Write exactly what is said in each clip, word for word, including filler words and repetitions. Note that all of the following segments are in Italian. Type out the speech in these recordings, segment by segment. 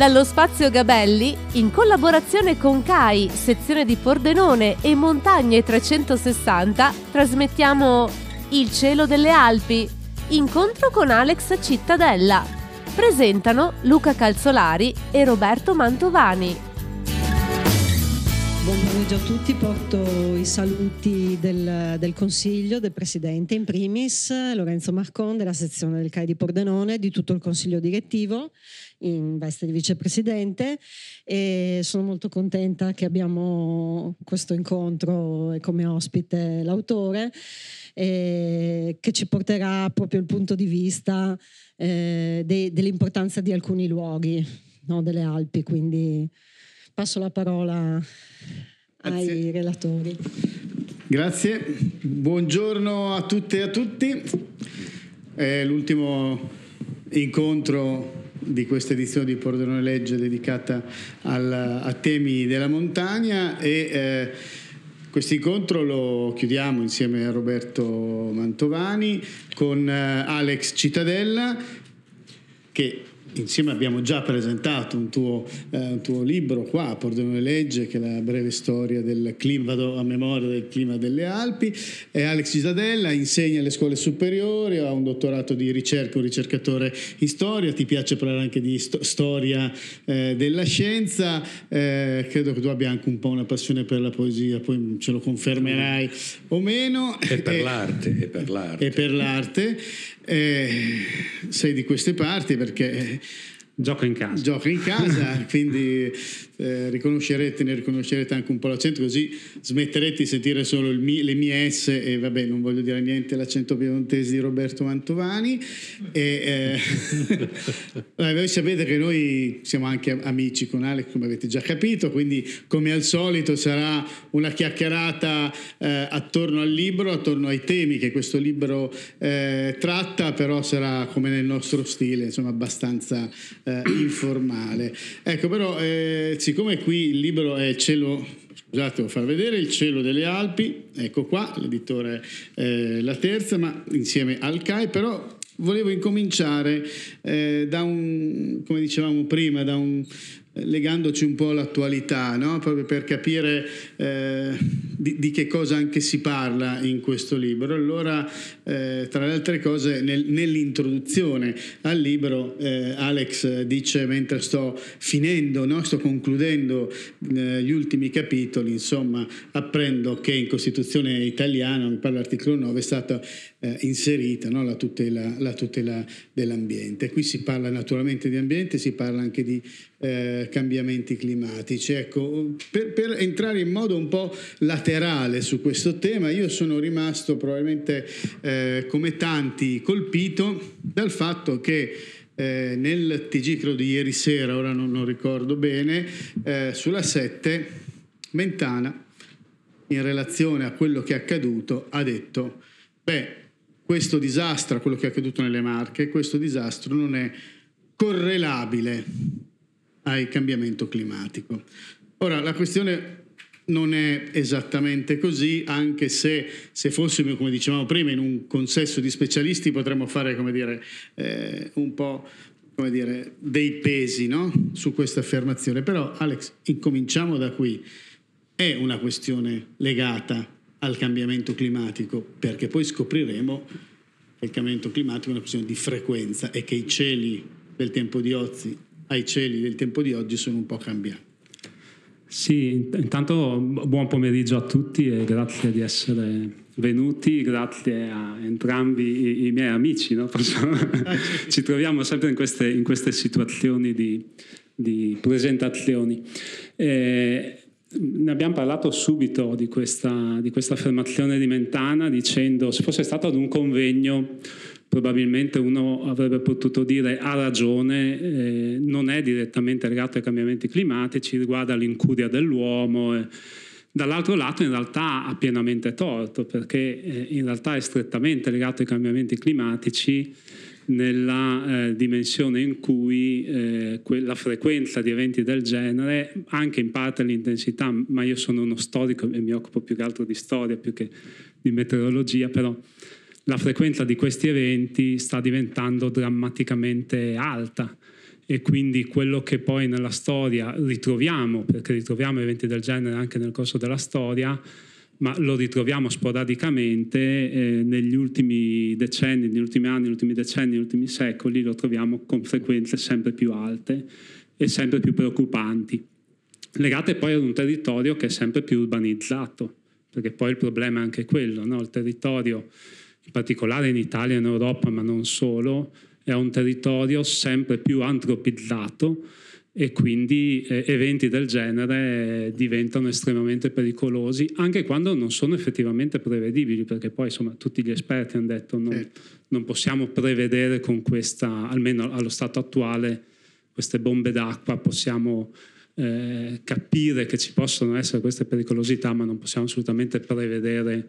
dallo Spazio Gabelli, in collaborazione con C A I, sezione di Pordenone e Montagne trecentosessanta, trasmettiamo Il cielo delle Alpi, incontro con Alex Cittadella. Presentano Luca Calzolari e Roberto Mantovani. Buon pomeriggio a tutti, porto i saluti del, del Consiglio, del Presidente in primis, Lorenzo Marcon della sezione del C A I di Pordenone, di tutto il Consiglio direttivo, in veste di vicepresidente, e sono molto contenta che abbiamo questo incontro e come ospite l'autore eh, che ci porterà proprio il punto di vista eh, de, dell'importanza di alcuni luoghi, no, delle Alpi, quindi passo la parola Grazie. ai relatori. Grazie, buongiorno a tutte e a tutti, è l'ultimo incontro di questa edizione di Pordenone Legge dedicata al, a temi della montagna e eh, questo incontro lo chiudiamo insieme a Roberto Mantovani con eh, Alex Cittadella, che insieme abbiamo già presentato un tuo, eh, un tuo libro qua a Pordenone Legge, che è la breve storia del clima, vado a memoria del clima delle Alpi. eh, Alex Cittadella insegna alle scuole superiori, ha un dottorato di ricerca, un ricercatore in storia, ti piace parlare anche di sto- storia eh, della scienza, eh, credo che tu abbia anche un po' una passione per la poesia, poi ce lo confermerai o meno, e per e, l'arte e per l'arte, e per l'arte. Eh, sei di queste parti perché gioca in casa, gioca in casa quindi eh, riconoscerete, ne riconoscerete anche un po' l'accento, così smetterete di sentire solo il mi, le mie S, e vabbè, non voglio dire niente, l'accento piemontese di Roberto Mantovani. E, eh, voi sapete che noi siamo anche amici con Alex, come avete già capito, quindi come al solito sarà una chiacchierata eh, attorno al libro, attorno ai temi che questo libro eh, tratta, però sarà come nel nostro stile, insomma, abbastanza Eh, informale. Ecco, però eh, siccome qui il libro è cielo, scusate, devo far vedere Il cielo delle Alpi, ecco qua, l'editore eh, La Terza, ma insieme al C A I, però volevo incominciare eh, da un, come dicevamo prima, da un legandoci un po' all'attualità, no? Proprio per capire eh, di, di che cosa anche si parla in questo libro. Allora, eh, tra le altre cose, nel, nell'introduzione al libro eh, Alex dice, mentre sto finendo, no? sto concludendo eh, gli ultimi capitoli, insomma, apprendo che in Costituzione italiana, mi parla l'articolo nove, è stata eh, inserita, no? la tutela, la tutela dell'ambiente. Qui si parla naturalmente di ambiente, si parla anche di Eh, cambiamenti climatici. Ecco, per, per entrare in modo un po' laterale su questo tema, io sono rimasto probabilmente eh, come tanti colpito dal fatto che eh, nel T G, credo di ieri sera, ora non, non ricordo bene, eh, sulla sette Mentana, in relazione a quello che è accaduto, ha detto: beh, questo disastro, quello che è accaduto nelle Marche, questo disastro non è correlabile al cambiamento climatico. Ora, la questione non è esattamente così, anche se se fossimo, come dicevamo prima, in un consesso di specialisti potremmo fare, come dire, eh, un po' come dire, dei pesi, no? su questa affermazione. Però, Alex, incominciamo da qui. È una questione legata al cambiamento climatico, perché poi scopriremo che il cambiamento climatico è una questione di frequenza e che i cieli del tempo di Ötzi ai cieli del tempo di oggi sono un po' cambiati. Sì, intanto buon pomeriggio a tutti e grazie di essere venuti, grazie a entrambi i, i miei amici, no? Ci troviamo sempre in queste, in queste situazioni di, di presentazioni. Eh, ne abbiamo parlato subito di questa, di questa affermazione di Mentana, dicendo, se fosse stato ad un convegno, probabilmente uno avrebbe potuto dire ha ragione, eh, non è direttamente legato ai cambiamenti climatici, riguarda l'incuria dell'uomo. Eh. Dall'altro lato in realtà ha pienamente torto, perché eh, in realtà è strettamente legato ai cambiamenti climatici nella eh, dimensione in cui eh, la frequenza di eventi del genere, anche in parte l'intensità, ma io sono uno storico e mi occupo più che altro di storia più che di meteorologia, però la frequenza di questi eventi sta diventando drammaticamente alta e quindi quello che poi nella storia ritroviamo, perché ritroviamo eventi del genere anche nel corso della storia, ma lo ritroviamo sporadicamente eh, negli ultimi decenni, negli ultimi anni, negli ultimi decenni, negli ultimi secoli, lo troviamo con frequenze sempre più alte e sempre più preoccupanti, legate poi ad un territorio che è sempre più urbanizzato, perché poi il problema è anche quello, no? Il territorio, in particolare in Italia e in Europa, ma non solo, è un territorio sempre più antropizzato, e quindi eh, eventi del genere eh, diventano estremamente pericolosi, anche quando non sono effettivamente prevedibili, perché poi insomma tutti gli esperti hanno detto non, certo. non possiamo prevedere con questa, almeno allo stato attuale, queste bombe d'acqua, possiamo eh, capire che ci possono essere queste pericolosità, ma non possiamo assolutamente prevedere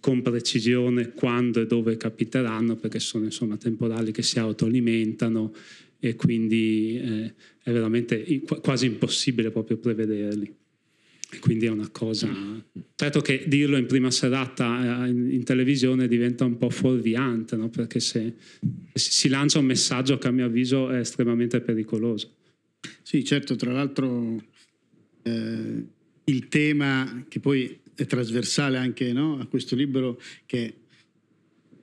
con precisione quando e dove capiteranno, perché sono insomma temporali che si autoalimentano e quindi eh, è veramente quasi impossibile proprio prevederli, e quindi è una cosa, certo che dirlo in prima serata eh, in, in televisione diventa un po' fuorviante, no? Perché se si lancia un messaggio che a mio avviso è estremamente pericoloso. Sì, certo, tra l'altro eh, il tema che poi è trasversale anche, no, a questo libro, che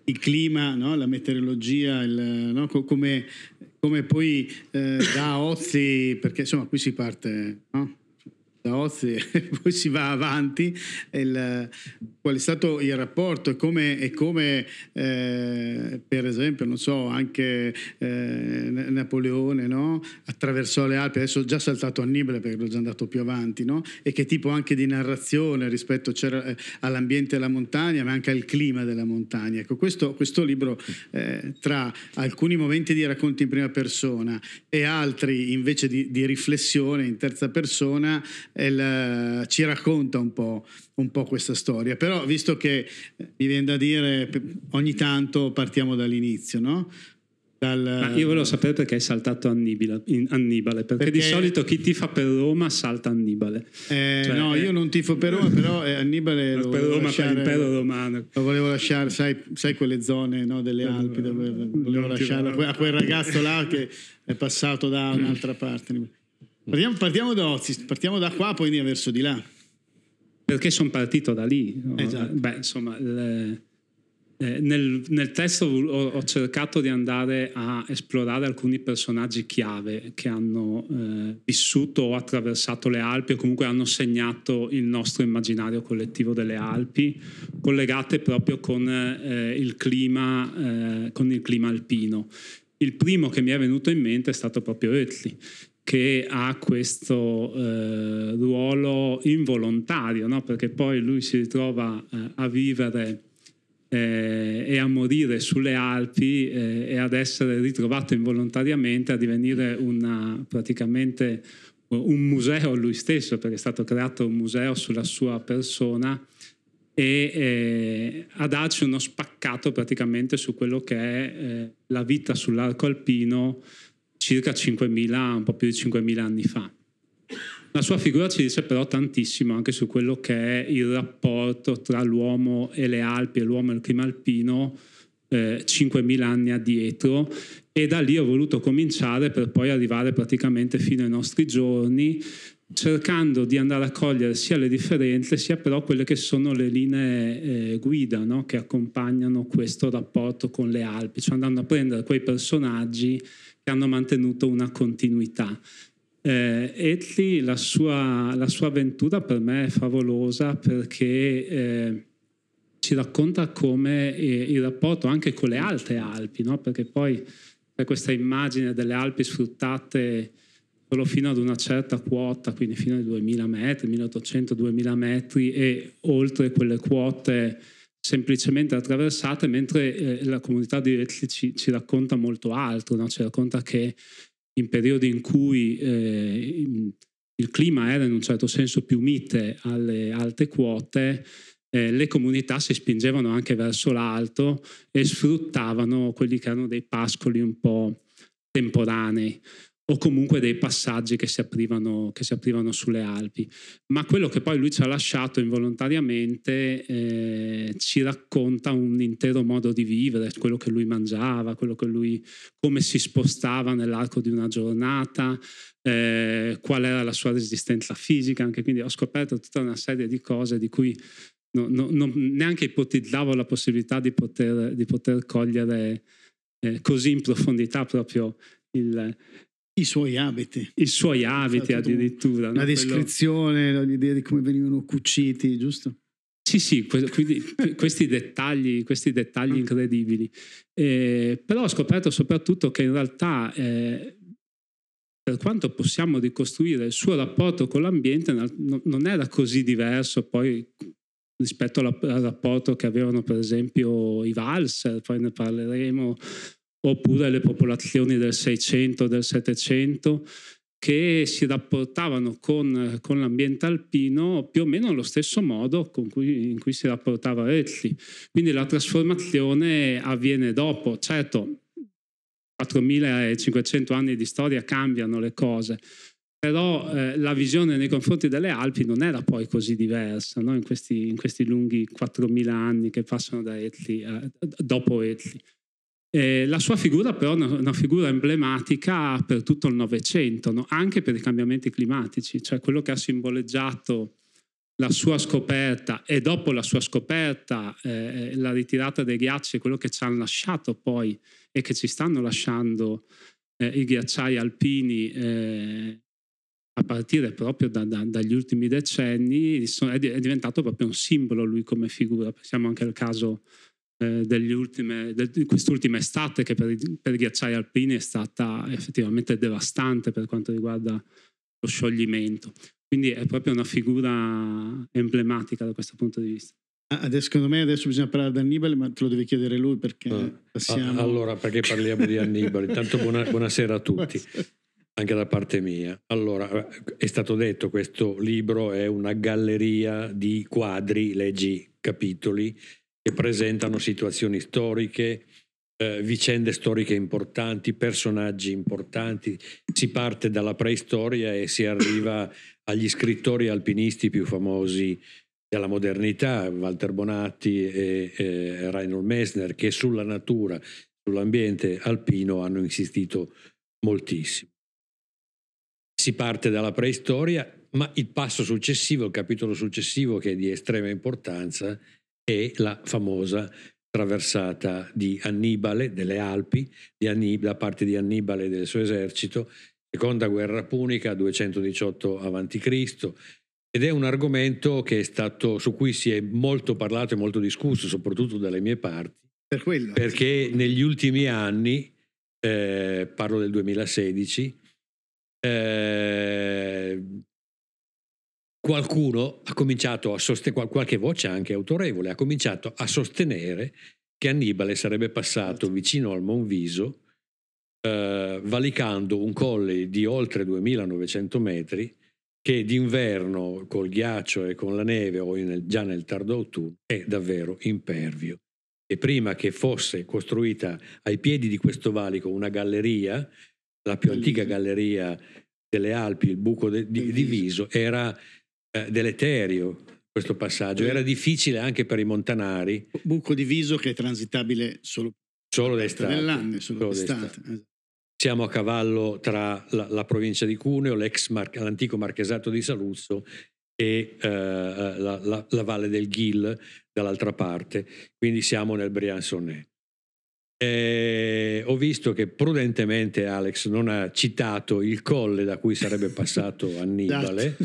il clima, no, la meteorologia, il, no, come, come poi eh, da Ötzi, perché insomma qui si parte, no, da Ötzi e poi si va avanti, il, qual è stato il rapporto e come, e come eh, per esempio, non so, anche eh, Napoleone, no, attraversò le Alpi, adesso ho già saltato Annibale perché l'ho già andato più avanti, no, e che tipo anche di narrazione rispetto c'era all'ambiente della montagna, ma anche al clima della montagna. Ecco, questo, questo libro eh, tra alcuni momenti di racconti in prima persona e altri invece di, di riflessione in terza persona il, ci racconta un po', un po' questa storia. Però visto che mi viene da dire ogni tanto partiamo dall'inizio, no? Dal... Ma io volevo sapere perché hai saltato Annibale, Annibale perché, perché di solito chi tifa per Roma salta Annibale. Eh, cioè, no, eh... io non tifo per Roma, però eh, Annibale lo per Roma, lasciare, per l'impero romano. Lo volevo lasciare, sai, sai quelle zone, no, delle Alpi, dove volevo lasciarlo a quel ragazzo là che è passato da un'altra parte. Partiamo, partiamo da Ötzi, partiamo da qua, poi andiamo verso di là. Perché sono partito da lì. No? Esatto. Beh, insomma, le, eh, nel, nel testo ho, ho cercato di andare a esplorare alcuni personaggi chiave che hanno eh, vissuto o attraversato le Alpi, o comunque hanno segnato il nostro immaginario collettivo delle Alpi, collegate proprio con, eh, il clima, eh, con il clima alpino. Il primo che mi è venuto in mente è stato proprio Ötzi, che ha questo eh, ruolo involontario, no? Perché poi lui si ritrova eh, a vivere eh, e a morire sulle Alpi eh, e ad essere ritrovato involontariamente, a divenire una, praticamente un museo lui stesso, perché è stato creato un museo sulla sua persona, e eh, a darci uno spaccato praticamente su quello che è eh, la vita sull'arco alpino circa cinquemila, un po' più di cinquemila anni fa. La sua figura ci dice però tantissimo anche su quello che è il rapporto tra l'uomo e le Alpi, e l'uomo e il clima alpino eh, cinquemila anni addietro, e da lì ho voluto cominciare per poi arrivare praticamente fino ai nostri giorni, cercando di andare a cogliere sia le differenze sia però quelle che sono le linee eh, guida, no? Che accompagnano questo rapporto con le Alpi, cioè andando a prendere quei personaggi che hanno mantenuto una continuità. Eh, Ötzi, la sua, la sua avventura per me è favolosa, perché eh, ci racconta come eh, il rapporto anche con le altre Alpi, no? Perché poi c'è questa immagine delle Alpi sfruttate solo fino ad una certa quota, quindi fino ai duemila metri, milleottocento duemila metri, e oltre quelle quote semplicemente attraversate, mentre eh, la comunità di Ötzi ci, ci racconta molto altro, no? Ci racconta che in periodi in cui eh, il clima era in un certo senso più mite alle alte quote, eh, le comunità si spingevano anche verso l'alto e sfruttavano quelli che erano dei pascoli un po' temporanei. o comunque dei passaggi che si aprivano, che si aprivano sulle Alpi. Ma quello che poi lui ci ha lasciato involontariamente eh, ci racconta un intero modo di vivere, quello che lui mangiava, quello che lui, come si spostava nell'arco di una giornata, eh, qual era la sua resistenza fisica. Anche quindi ho scoperto tutta una serie di cose di cui no, no, non, neanche ipotizzavo la possibilità di poter, di poter cogliere eh, così in profondità proprio il... I suoi abiti. I suoi abiti addirittura. La no? descrizione, Quello... l'idea di come venivano cuciti, giusto? Sì, sì, que- quindi questi dettagli, questi dettagli ah. incredibili. Eh, però ho scoperto soprattutto che in realtà, eh, per quanto possiamo ricostruire il suo rapporto con l'ambiente, non era così diverso poi rispetto al rapporto che avevano per esempio i Walser, poi ne parleremo, oppure le popolazioni del Seicento, del Settecento, che si rapportavano con, con l'ambiente alpino più o meno allo stesso modo con cui, in cui si rapportava Ötzi. Quindi la trasformazione avviene dopo. Certo, quattromilacinquecento anni di storia cambiano le cose, però eh, la visione nei confronti delle Alpi non era poi così diversa, no? in, questi, in questi lunghi quattromila anni che passano da Ötzi a, dopo Ötzi. Eh, la sua figura però è una, una figura emblematica per tutto il Novecento, no? Anche per i cambiamenti climatici, cioè quello che ha simboleggiato la sua scoperta e dopo la sua scoperta eh, la ritirata dei ghiacci, quello che ci hanno lasciato poi e che ci stanno lasciando eh, i ghiacciai alpini eh, a partire proprio da, da, dagli ultimi decenni, è diventato proprio un simbolo lui come figura. Pensiamo anche al caso Degli ultime, di quest'ultima estate, che per, per i ghiacciai alpini è stata effettivamente devastante per quanto riguarda lo scioglimento. Quindi è proprio una figura emblematica da questo punto di vista. Ah, secondo me adesso bisogna parlare di Annibale, ma te lo devi chiedere lui, perché ah, passiamo... Allora, perché parliamo di Annibale? Intanto buona, buonasera a tutti, anche da parte mia. Allora, è stato detto, questo libro è una galleria di quadri, leggi, capitoli, che presentano situazioni storiche, eh, vicende storiche importanti, personaggi importanti. Si parte dalla preistoria e si arriva agli scrittori alpinisti più famosi della modernità, Walter Bonatti e, e Reinhold Messner, che sulla natura, sull'ambiente alpino hanno insistito moltissimo. Si parte dalla preistoria, ma il passo successivo, il capitolo successivo, che è di estrema importanza, è la famosa traversata di Annibale, delle Alpi, di Annibale, da parte di Annibale e del suo esercito, Seconda guerra punica, duecentodiciotto avanti Cristo, ed è un argomento che è stato, su cui si è molto parlato e molto discusso, soprattutto dalle mie parti, per quello. Perché negli ultimi anni, eh, parlo del duemilasedici, eh, qualcuno ha cominciato a sostenere, qualche voce anche autorevole, ha cominciato a sostenere che Annibale sarebbe passato vicino al Monviso, eh, valicando un colle di oltre duemilanovecento metri che d'inverno col ghiaccio e con la neve o in, già nel tardo autunno è davvero impervio. E prima che fosse costruita ai piedi di questo valico una galleria, la più antica galleria delle Alpi, il buco de, di, di Viso, era... deleterio questo passaggio, era difficile anche per i montanari. Buco di Viso che è transitabile solo, solo d'estate, nell'anno, solo, solo d'estate. d'estate. Siamo a cavallo tra la, la provincia di Cuneo, l'ex mar- l'antico marchesato di Saluzzo e eh, la, la, la valle del Ghil dall'altra parte, quindi siamo nel Briançonnet. Eh, ho visto che prudentemente Alex non ha citato il colle da cui sarebbe passato Annibale,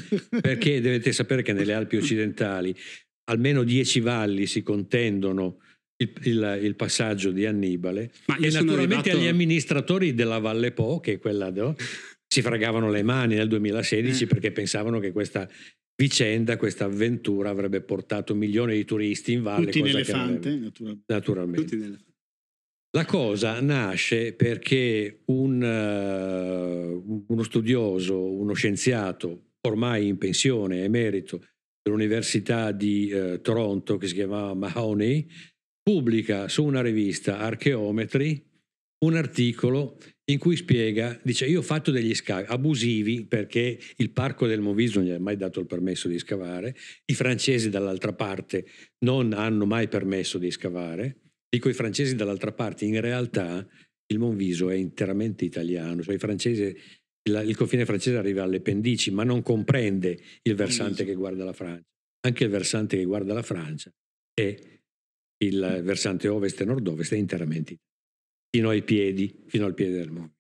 perché dovete sapere che nelle Alpi occidentali almeno dieci valli si contendono il, il, il passaggio di Annibale. Ma e naturalmente arrivato... agli amministratori della Valle Po, che è quella do, si fregavano le mani nel duemilasedici eh. perché pensavano che questa vicenda, questa avventura avrebbe portato milioni di turisti in valle, tutti cosa in elefante, che naturalmente, naturalmente. Tutti in elefante. La cosa nasce perché un, uh, uno studioso, uno scienziato ormai in pensione, emerito dell'Università di uh, Toronto, che si chiamava Mahoney, pubblica su una rivista Archeometri un articolo in cui spiega, dice: io ho fatto degli scavi abusivi perché il parco del Monviso non gli ha mai dato il permesso di scavare, i francesi dall'altra parte non hanno mai permesso di scavare. Dico i francesi dall'altra parte, in realtà il Monviso è interamente italiano, cioè i francesi, il, il confine francese arriva alle pendici, ma non comprende il versante che guarda la Francia. Anche il versante che guarda la Francia è il versante ovest e nord-ovest, è interamente italiano. Fino ai piedi, fino al piede del monte.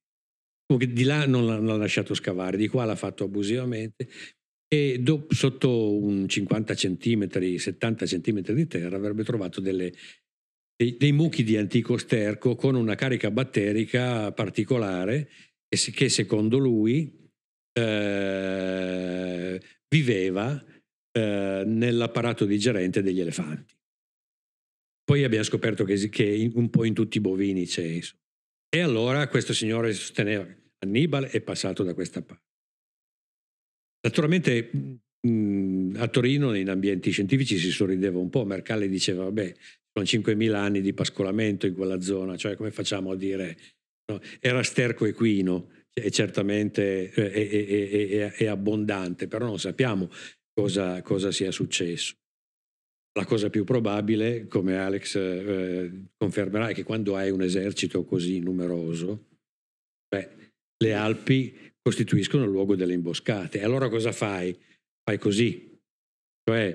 Comunque di là non l'hanno lasciato scavare, di qua l'ha fatto abusivamente e do, sotto un cinquanta centimetri, settanta centimetri di terra avrebbe trovato delle, dei, dei mucchi di antico sterco con una carica batterica particolare che secondo lui eh, viveva eh, nell'apparato digerente degli elefanti. Poi abbiamo scoperto che, che un po' in tutti i bovini c'è insomma. E allora questo signore sosteneva Annibale è passato da questa parte. Naturalmente mh, a Torino in ambienti scientifici si sorrideva un po', Mercalli diceva vabbè sono cinquemila anni di pascolamento in quella zona, cioè come facciamo a dire no? Era sterco equino e certamente è, è, è, è, è abbondante, però non sappiamo cosa, cosa sia successo. La cosa più probabile, come Alex eh, confermerà, è che quando hai un esercito così numeroso, beh, le Alpi costituiscono il luogo delle imboscate. E allora cosa fai? Fai così, cioè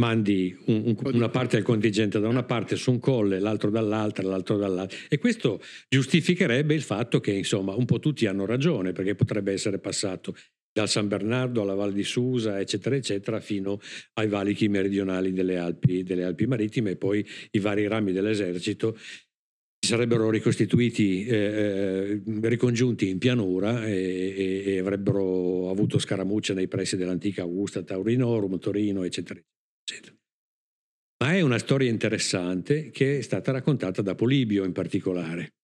mandi un, un, una parte del contingente da una parte su un colle, l'altro dall'altra, l'altro dall'altra. E questo giustificherebbe il fatto che, insomma, un po' tutti hanno ragione, perché potrebbe essere passato dal San Bernardo alla Val di Susa, eccetera, eccetera, fino ai valichi meridionali delle Alpi, delle Alpi Marittime, e poi i vari rami dell'esercito si sarebbero ricostituiti, eh, ricongiunti in pianura e, e, e avrebbero avuto scaramuccia nei pressi dell'antica Augusta Taurinorum, Torino, eccetera, eccetera. Ma è una storia interessante che è stata raccontata da Polibio in particolare,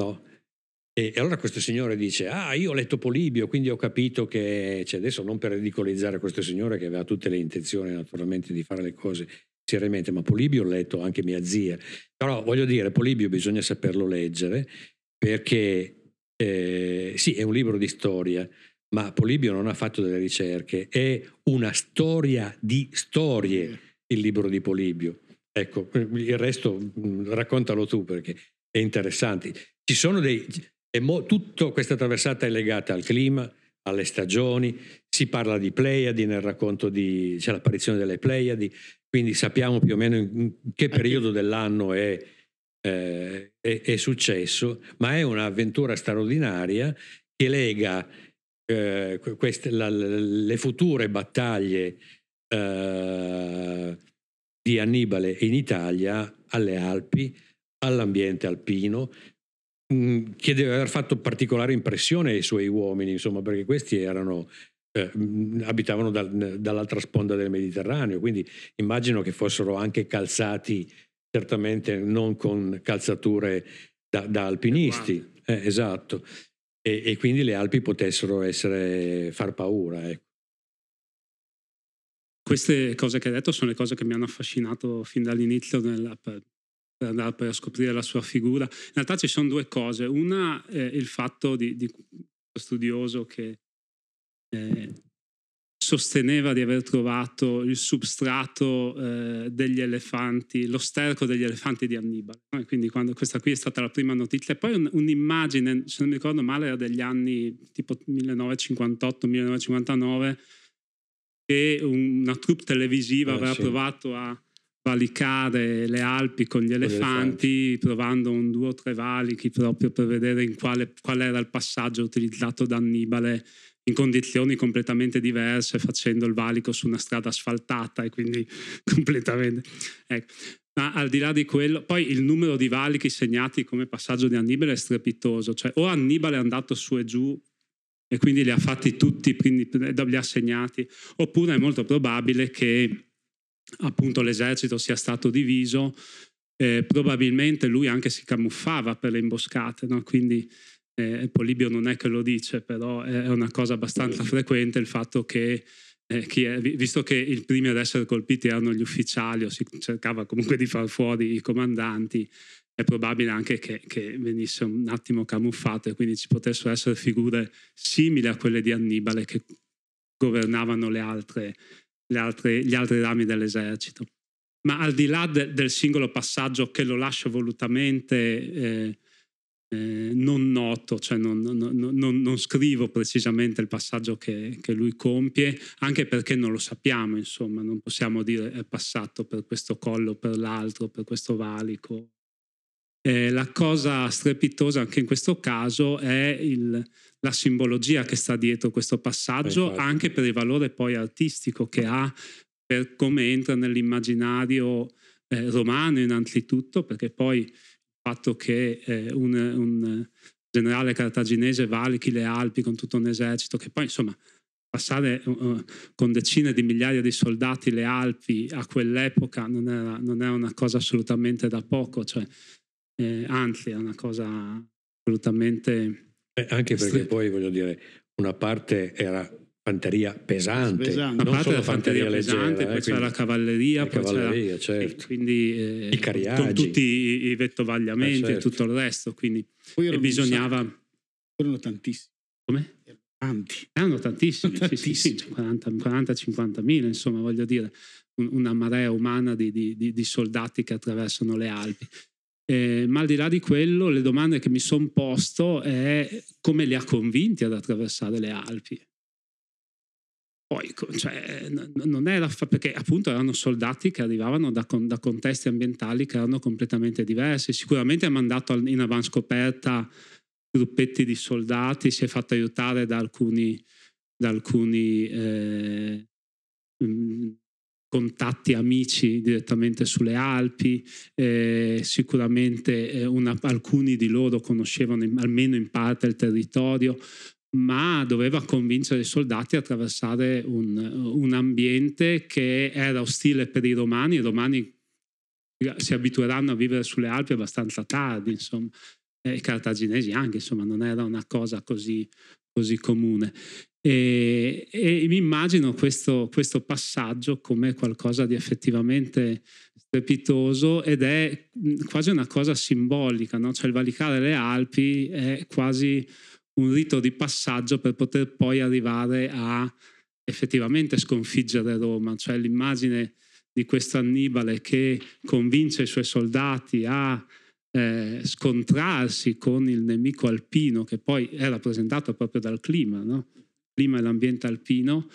no? E allora questo signore dice: ah, io ho letto Polibio, quindi ho capito che, cioè, adesso non per ridicolizzare questo signore che aveva tutte le intenzioni naturalmente di fare le cose seriamente, ma Polibio ho letto anche mia zia, però voglio dire, Polibio bisogna saperlo leggere perché eh, sì, è un libro di storia, ma Polibio non ha fatto delle ricerche, è una storia di storie il libro di Polibio. Ecco, il resto raccontalo tu perché è interessante. Ci sono dei... E mo, tutta questa traversata è legata al clima, alle stagioni, si parla di Pleiadi nel racconto di, c'è l'apparizione delle Pleiadi, quindi sappiamo più o meno in che periodo dell'anno è, eh, è, è successo, ma è un'avventura straordinaria che lega eh, queste, la, le future battaglie eh, di Annibale in Italia alle Alpi, all'ambiente alpino, che deve aver fatto particolare impressione ai suoi uomini, insomma, perché questi erano eh, abitavano dal, dall'altra sponda del Mediterraneo, quindi immagino che fossero anche calzati certamente non con calzature da, da alpinisti, eh, esatto, e, e quindi le Alpi potessero essere far paura, ecco. Queste cose che hai detto sono le cose che mi hanno affascinato fin dall'inizio nella per andare per scoprire la sua figura. In realtà ci sono due cose. Una è il fatto di, di studioso che eh, sosteneva di aver trovato il substrato eh, degli elefanti, lo sterco degli elefanti di Annibale, no? E quindi quando questa qui è stata la prima notizia. E poi un, un'immagine, se non mi ricordo male, era degli anni tipo millenovecentocinquantotto millenovecentocinquantanove, che una troupe televisiva eh, aveva sì. provato a valicare le Alpi con gli elefanti, provando un due o tre valichi proprio per vedere in quale, qual era il passaggio utilizzato da Annibale in condizioni completamente diverse, facendo il valico su una strada asfaltata e quindi completamente... Ecco. Ma al di là di quello, poi il numero di valichi segnati come passaggio di Annibale è strepitoso, cioè o Annibale è andato su e giù e quindi li ha fatti tutti, quindi li ha segnati, oppure è molto probabile che appunto l'esercito sia stato diviso, eh, probabilmente lui anche si camuffava per le imboscate, no? Quindi eh, Polibio non è che lo dice, però è una cosa abbastanza frequente il fatto che eh, chi è, visto che i primi ad essere colpiti erano gli ufficiali, o si cercava comunque di far fuori i comandanti, è probabile anche che, che venisse un attimo camuffato e quindi ci potessero essere figure simili a quelle di Annibale che governavano le altre, le altre, gli altri rami dell'esercito. Ma al di là de, del singolo passaggio che lo lascio volutamente eh, eh, non noto, cioè non, non, non, non scrivo precisamente il passaggio che, che lui compie, anche perché non lo sappiamo, insomma, non possiamo dire è passato per questo collo, per l'altro, per questo valico. Eh, la cosa strepitosa anche in questo caso è il, la simbologia che sta dietro questo passaggio, anche per il valore poi artistico che ha, per come entra nell'immaginario eh, romano innanzitutto, perché poi il fatto che eh, un, un generale cartaginese valichi le Alpi con tutto un esercito, che poi insomma passare uh, con decine di migliaia di soldati le Alpi a quell'epoca non era, non era una cosa assolutamente da poco, cioè Eh, anzi è una cosa assolutamente eh, anche perché stretta. Poi voglio dire, una parte era fanteria pesante, pesante. Una non parte solo era fanteria pesante leggera, poi eh, c'era la cavalleria, poi cavalleria c'era, certo. E quindi eh, i cariaggi con tutti i, i vettovagliamenti eh, certo. E tutto il resto, quindi e bisognava sacco. Erano tantissimi. Come? Tanti. Erano tantissimi, erano tantissimi. Sì, sì, sì, quaranta cinquanta mila, insomma, voglio dire una marea umana di, di, di, di soldati che attraversano le Alpi. Eh, ma al di là di quello, le domande che mi sono posto è come li ha convinti ad attraversare le Alpi. Poi, cioè, non era fa- perché appunto erano soldati che arrivavano da, con- da contesti ambientali che erano completamente diversi. Sicuramente ha mandato in avanscoperta gruppetti di soldati, si è fatto aiutare da alcuni, da alcuni eh, mh, contatti amici direttamente sulle Alpi, eh, sicuramente eh, una, alcuni di loro conoscevano in, almeno in parte il territorio, ma doveva convincere i soldati a attraversare un, un ambiente che era ostile per i romani. I romani si abitueranno a vivere sulle Alpi abbastanza tardi, insomma, e i cartaginesi anche, insomma, non era una cosa così, così comune. E, e mi immagino questo, questo passaggio come qualcosa di effettivamente strepitoso, ed è quasi una cosa simbolica, no? Cioè il valicare le Alpi è quasi un rito di passaggio per poter poi arrivare a effettivamente sconfiggere Roma, cioè l'immagine di questo Annibale che convince i suoi soldati a Eh, scontrarsi con il nemico alpino, che poi è rappresentato proprio dal clima, no? Il clima e l'ambiente alpino,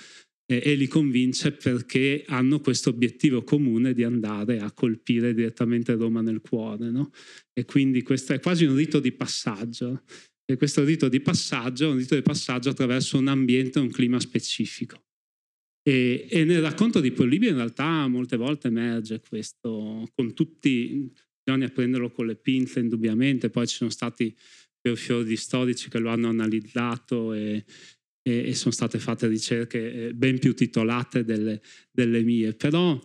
eh, e li convince perché hanno questo obiettivo comune di andare a colpire direttamente Roma nel cuore, no? E quindi questo è quasi un rito di passaggio, e questo rito di passaggio è un rito di passaggio attraverso un ambiente e un clima specifico. E, e nel racconto di Polibio in realtà molte volte emerge questo, con tutti... bisogna prenderlo con le pinze indubbiamente, poi ci sono stati fior di storici che lo hanno analizzato e, e, e sono state fatte ricerche ben più titolate delle, delle mie, però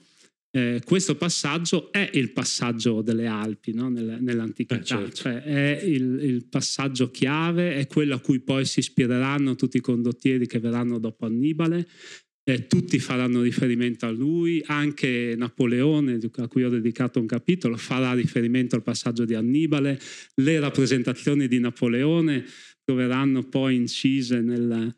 eh, questo passaggio è il passaggio delle Alpi, no? Nel, nell'antichità, eh, certo. Cioè è il, il passaggio chiave, è quello a cui poi si ispireranno tutti i condottieri che verranno dopo Annibale. Eh, tutti faranno riferimento a lui, anche Napoleone, a cui ho dedicato un capitolo, farà riferimento al passaggio di Annibale. Le rappresentazioni di Napoleone troveranno poi incise nel...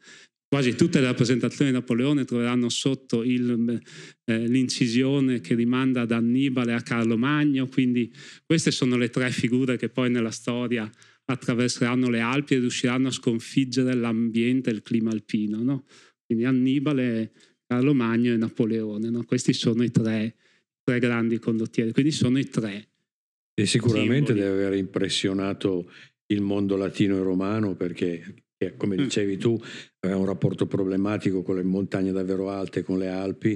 quasi tutte le rappresentazioni di Napoleone troveranno sotto il, eh, l'incisione che rimanda ad Annibale, a Carlo Magno. Quindi queste sono le tre figure che poi nella storia attraverseranno le Alpi e riusciranno a sconfiggere l'ambiente e il clima alpino, no? Quindi Annibale, Carlo Magno e Napoleone, no? Questi sono i tre, tre grandi condottieri, quindi sono i tre. E sicuramente simboli. Deve aver impressionato il mondo latino e romano, perché, come dicevi tu, aveva un rapporto problematico con le montagne davvero alte, con le Alpi,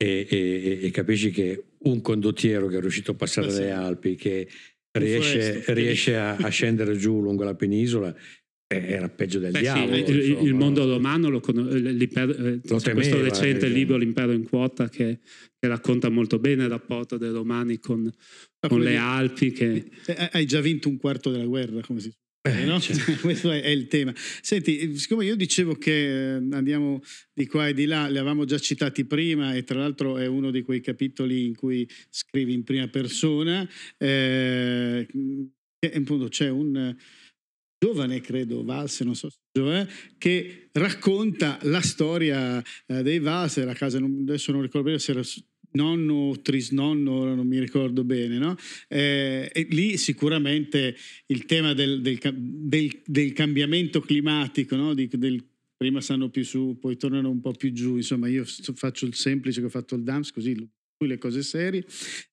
e, e, e capisci che un condottiero che è riuscito a passare Ma le sì. Alpi, che riesce, riesce a, a scendere giù lungo la penisola, era peggio del Beh, diavolo sì, il, il mondo romano lo, lo temeva, questo recente eh, libro L'impero in quota che, che racconta molto bene il rapporto dei romani con, con le Alpi che... hai già vinto un quarto della guerra, come si Eh, no? Cioè, questo è il tema. Senti, siccome io dicevo che andiamo di qua e di là, li avevamo già citati prima, e tra l'altro è uno di quei capitoli in cui scrivi in prima persona, eh, c'è un giovane, credo, Walser, non so se giovane, che racconta la storia dei Walser a casa, adesso non ricordo bene se era nonno o trisnonno, non mi ricordo bene, no? Eh, e lì sicuramente il tema del, del, del, del cambiamento climatico, no? Di, del, prima stanno più su, poi tornano un po' più giù, insomma io faccio il semplice, che ho fatto il D A M S, così le cose serie.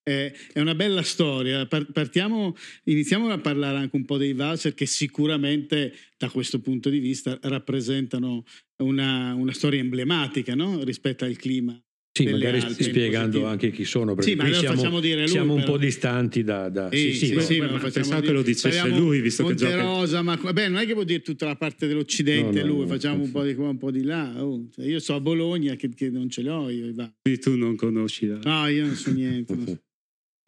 Eh, è una bella storia. Partiamo, iniziamo a parlare anche un po' dei Walser, che sicuramente da questo punto di vista rappresentano una, una storia emblematica, no? Rispetto al clima. Sì, magari altre, spiegando anche chi sono, perché sì, ma siamo, facciamo dire lui, siamo un però... po' distanti da... da... Sì, sì, sì, no, sì, no, ma pensavo dire, che lo dicesse lui, visto Monte che gioca... Rosa, ma beh, non è che può dire tutta la parte dell'Occidente, no, no, lui, no, facciamo no, un po' di qua, un po' di là. Oh, io so a Bologna che, che non ce l'ho io. Quindi tu non conosci... La... No, io non so niente. Non so.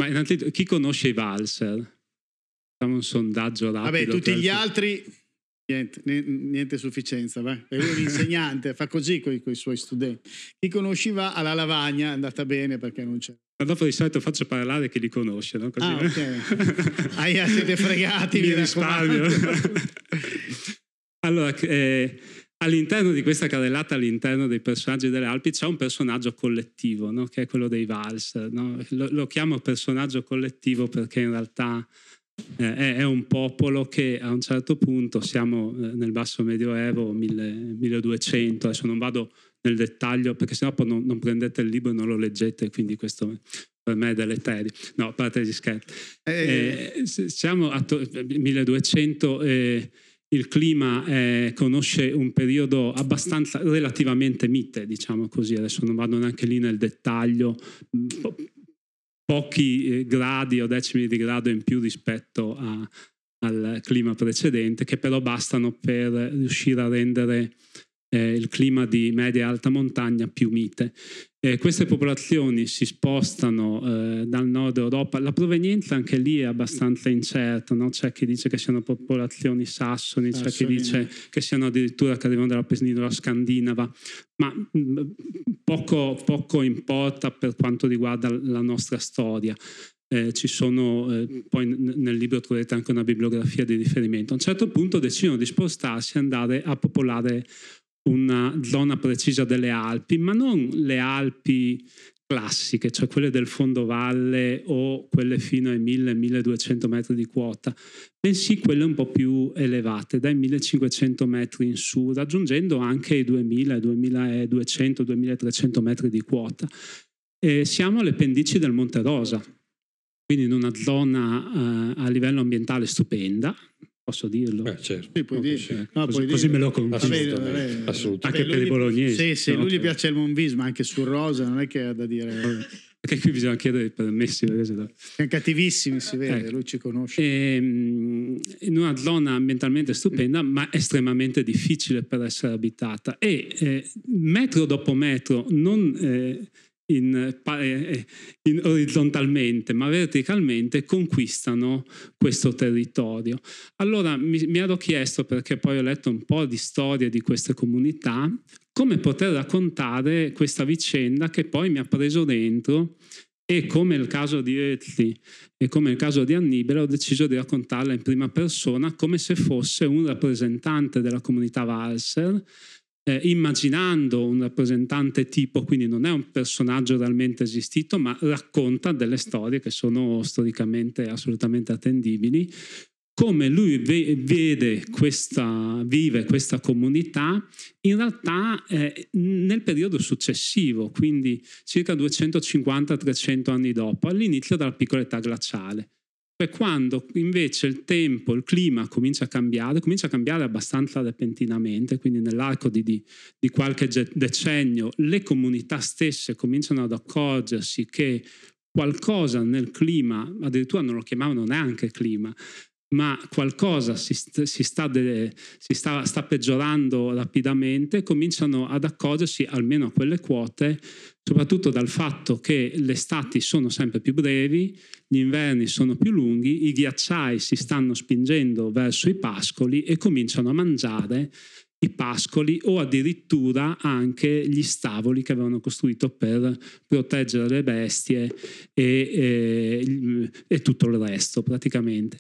Ma innanzitutto, chi conosce i Walser? Facciamo un sondaggio rapido. Vabbè, tutti gli altri... Niente, niente sufficienza, va? È un insegnante, fa così con i suoi studenti. Chi conosceva alla lavagna è andata bene perché non c'è. Ma dopo di solito faccio parlare chi li conosce, no? Così. Ah, ok. Aia, siete fregati, mi, mi risparmio. Allora, eh, all'interno di questa carrellata, all'interno dei personaggi delle Alpi, c'è un personaggio collettivo, no? Che è quello dei Walser, no? Lo, lo chiamo personaggio collettivo perché in realtà... Eh, è un popolo che a un certo punto, siamo nel basso medioevo, milleduecento, adesso non vado nel dettaglio perché sennò poi non, non prendete il libro e non lo leggete, quindi questo per me è deleterio, no, a parte gli scherzi. Eh, eh, siamo a milleduecento, eh, il clima eh, conosce un periodo abbastanza relativamente mite, diciamo così, adesso non vado neanche lì nel dettaglio, pochi gradi o decimi di grado in più rispetto a, al clima precedente, che però bastano per riuscire a rendere eh, il clima di media e alta montagna più mite. Eh, queste popolazioni si spostano eh, dal nord Europa, la provenienza anche lì è abbastanza incerta, no? C'è chi dice che siano popolazioni sassoni, c'è chi dice che siano addirittura che arrivano dalla penisola scandinava, ma poco, poco importa per quanto riguarda la nostra storia. Eh, ci sono, eh, poi nel libro troverete anche una bibliografia di riferimento. A un certo punto decidono di spostarsi e andare a popolare una zona precisa delle Alpi, ma non le Alpi classiche, cioè quelle del fondovalle o quelle fino ai mille milleduecento metri di quota, bensì quelle un po' più elevate, dai millecinquecento metri in su, raggiungendo anche i duemila, duemiladuecento, duemilatrecento metri di quota. E siamo alle pendici del Monte Rosa, quindi in una zona eh, a livello ambientale stupenda. Posso dirlo? Eh, certo. Sì, puoi dire. No, così, puoi così dire. Me lo conquisto. Assolutamente. Anche beh, per i bolognesi. Sì, sì, no? Lui gli piace il Monviso, ma anche sul Rosa non è che ha da dire. Perché qui bisogna chiedere i permessi. Sono cattivissimi, si vede, ecco. Lui ci conosce. E, in una zona ambientalmente stupenda, ma estremamente difficile per essere abitata. E eh, metro dopo metro, non... Eh, In, in, orizzontalmente ma verticalmente conquistano questo territorio. Allora mi, mi ero chiesto, perché poi ho letto un po' di storie di queste comunità, come poter raccontare questa vicenda che poi mi ha preso dentro, e come il caso di Ötzi e come il caso di Annibale ho deciso di raccontarla in prima persona, come se fosse un rappresentante della comunità Walser, Eh, immaginando un rappresentante tipo, quindi non è un personaggio realmente esistito, ma racconta delle storie che sono storicamente assolutamente attendibili, come lui ve- vede questa, vive questa comunità in realtà eh, nel periodo successivo, quindi circa duecentocinquanta trecento anni dopo, all'inizio della piccola età glaciale. Cioè quando invece il tempo, il clima comincia a cambiare, comincia a cambiare abbastanza repentinamente, quindi nell'arco di, di, di qualche decennio le comunità stesse cominciano ad accorgersi che qualcosa nel clima, addirittura non lo chiamavano neanche clima, ma qualcosa si, si, sta, de, si sta, sta peggiorando rapidamente. Cominciano ad accorgersi, almeno a quelle quote, soprattutto dal fatto che le estati sono sempre più brevi, gli inverni sono più lunghi, i ghiacciai si stanno spingendo verso i pascoli e cominciano a mangiare i pascoli o addirittura anche gli stavoli che avevano costruito per proteggere le bestie e, e, e tutto il resto praticamente.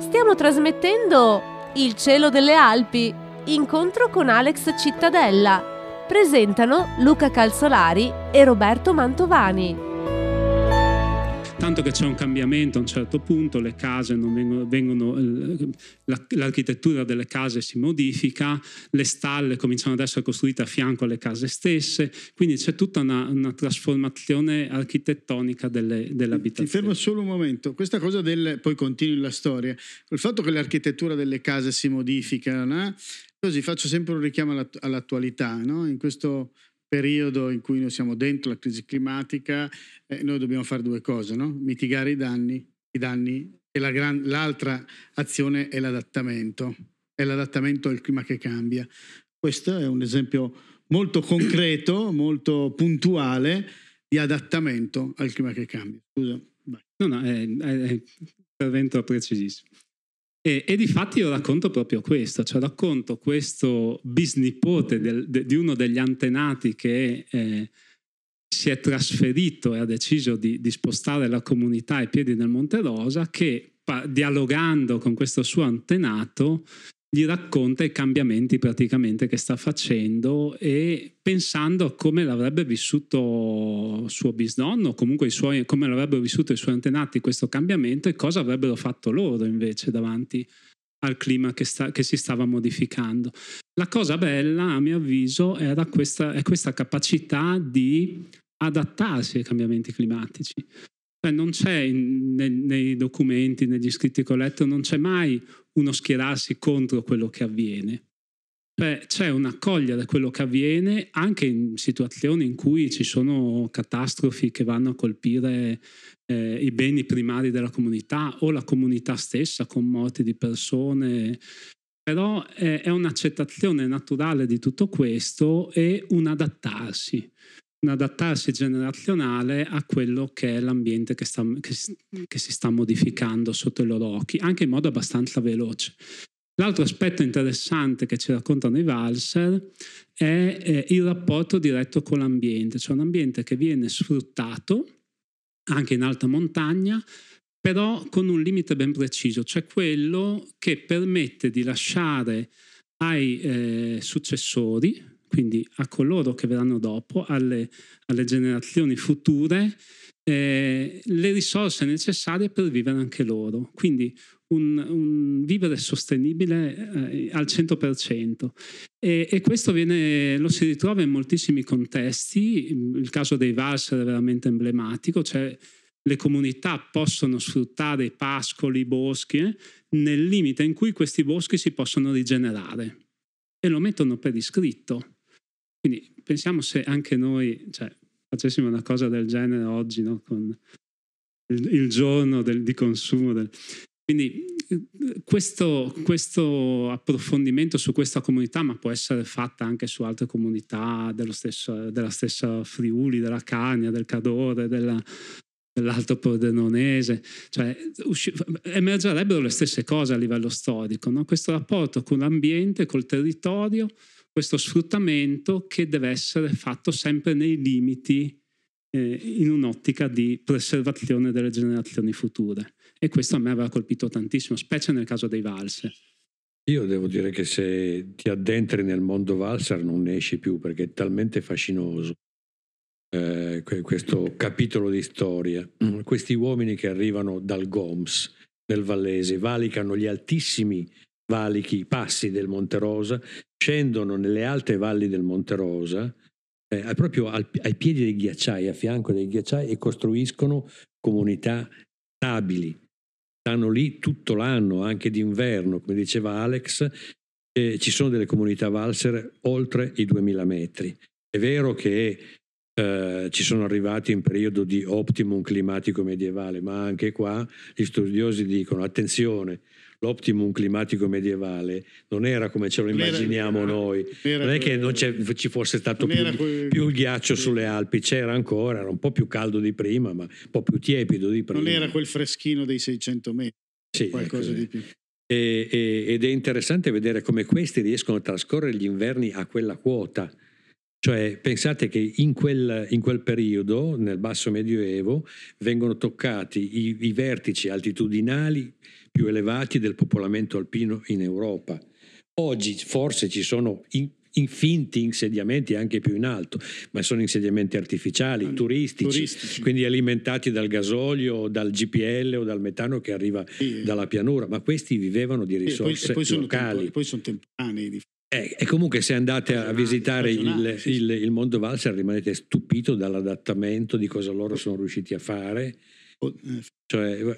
Stiamo trasmettendo Il cielo delle Alpi, incontro con Alex Cittadella. Presentano Luca Calzolari e Roberto Mantovani. Tanto che c'è un cambiamento a un certo punto, le case non vengono, vengono l'architettura delle case si modifica, le stalle cominciano ad essere costruite a fianco alle case stesse, quindi c'è tutta una, una trasformazione architettonica delle, dell'abitazione. Ti fermo solo un momento, questa cosa del, poi continui la storia, il fatto che l'architettura delle case si modifica, no? Così faccio sempre un richiamo all'attualità, no? In questo periodo in cui noi siamo dentro la crisi climatica, eh, noi dobbiamo fare due cose, no? Mitigare i danni, i danni e la gran, l'altra azione è l'adattamento, è l'adattamento al clima che cambia. Questo è un esempio molto concreto, molto puntuale di adattamento al clima che cambia. Scusa, vai. No, no, è, è, è intervento precisissimo. E, e difatti io racconto proprio questo, cioè racconto questo bisnipote del, de, di uno degli antenati che eh, si è trasferito e ha deciso di, di spostare la comunità ai piedi del Monte Rosa, che pa- dialogando con questo suo antenato gli racconta i cambiamenti praticamente che sta facendo e pensando a come l'avrebbe vissuto suo bisnonno, comunque i suoi, come l'avrebbero vissuto i suoi antenati questo cambiamento e cosa avrebbero fatto loro invece davanti al clima che, sta, che si stava modificando. La cosa bella, a mio avviso, era questa, è questa capacità di adattarsi ai cambiamenti climatici. Cioè non c'è in, nei, nei documenti, negli scritti che ho letto, non c'è mai uno schierarsi contro quello che avviene. Cioè c'è un accogliere quello che avviene anche in situazioni in cui ci sono catastrofi che vanno a colpire eh, i beni primari della comunità o la comunità stessa con morti di persone. Però eh, è un'accettazione naturale di tutto questo e un adattarsi. Un adattarsi generazionale a quello che è l'ambiente che, sta, che, che si sta modificando sotto i loro occhi, anche in modo abbastanza veloce. L'altro aspetto interessante che ci raccontano i Walser è eh, il rapporto diretto con l'ambiente, cioè un ambiente che viene sfruttato anche in alta montagna, però con un limite ben preciso, cioè quello che permette di lasciare ai eh, successori, quindi a coloro che verranno dopo, alle, alle generazioni future, eh, le risorse necessarie per vivere anche loro. Quindi un, un vivere sostenibile eh, al cento per cento. E, e questo viene, lo si ritrova in moltissimi contesti. Il caso dei Walser è veramente emblematico, cioè le comunità possono sfruttare i pascoli, i boschi, eh, nel limite in cui questi boschi si possono rigenerare. E lo mettono per iscritto. Quindi pensiamo se anche noi, cioè, facessimo una cosa del genere oggi, no? Con il, il giorno del, di consumo. Del... Quindi questo, questo approfondimento su questa comunità, ma può essere fatta anche su altre comunità dello stesso, della stessa Friuli, della Cagna, del Cadore, della, dell'Alto Pordenonese, cioè usci- emergerebbero le stesse cose a livello storico, no? Questo rapporto con l'ambiente, col territorio, questo sfruttamento che deve essere fatto sempre nei limiti eh, in un'ottica di preservazione delle generazioni future. E questo a me aveva colpito tantissimo, specie nel caso dei Walser. Io devo dire che se ti addentri nel mondo Walser non ne esci più, perché è talmente fascinoso eh, questo capitolo di storia. Questi uomini che arrivano dal Goms, nel Vallese, valicano gli altissimi valichi, i passi del Monte Rosa, scendono nelle alte valli del Monte Rosa, eh, proprio al, ai piedi dei ghiacciai, a fianco dei ghiacciai, e costruiscono comunità stabili. Stanno lì tutto l'anno, anche d'inverno, come diceva Alex. Eh, ci sono delle comunità Walser oltre i duemila metri. È vero che eh, ci sono arrivati in periodo di optimum climatico medievale, ma anche qua gli studiosi dicono attenzione, l'optimum climatico medievale non era come ce lo immaginiamo non era, noi, non, non è che non ci fosse stato più, quel, più il ghiaccio sulle Alpi, c'era ancora, era un po' più caldo di prima, ma un po' più tiepido di prima. Non era quel freschino dei seicento metri, sì, qualcosa ecco, di più. E, e, ed è interessante vedere come questi riescono a trascorrere gli inverni a quella quota. Cioè, pensate che in quel, in quel periodo, nel basso medioevo, vengono toccati i, i vertici altitudinali più elevati del popolamento alpino in Europa. Oggi forse ci sono in, infinti insediamenti anche più in alto, ma sono insediamenti artificiali, turistici, turistici, quindi alimentati dal gasolio, dal G P L o dal metano che arriva sì, dalla pianura, ma questi vivevano di risorse e poi, e poi locali. Tempo, e poi sono temporanei di Eh, e comunque se andate a visitare il, il, il mondo Walser rimanete stupito dall'adattamento di cosa loro sono riusciti a fare, cioè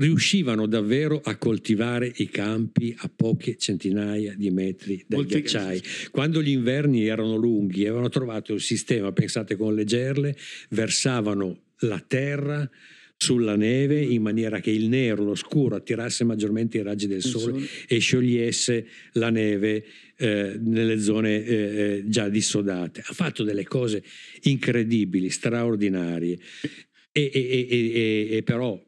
riuscivano davvero a coltivare i campi a poche centinaia di metri dai ghiacciai. Quando gli inverni erano lunghi avevano trovato il sistema, pensate, con le gerle versavano la terra sulla neve in maniera che il nero, lo scuro, attirasse maggiormente i raggi del sole e sciogliesse la neve eh, nelle zone eh, già dissodate. Ha fatto delle cose incredibili, straordinarie, e, e, e, e, e però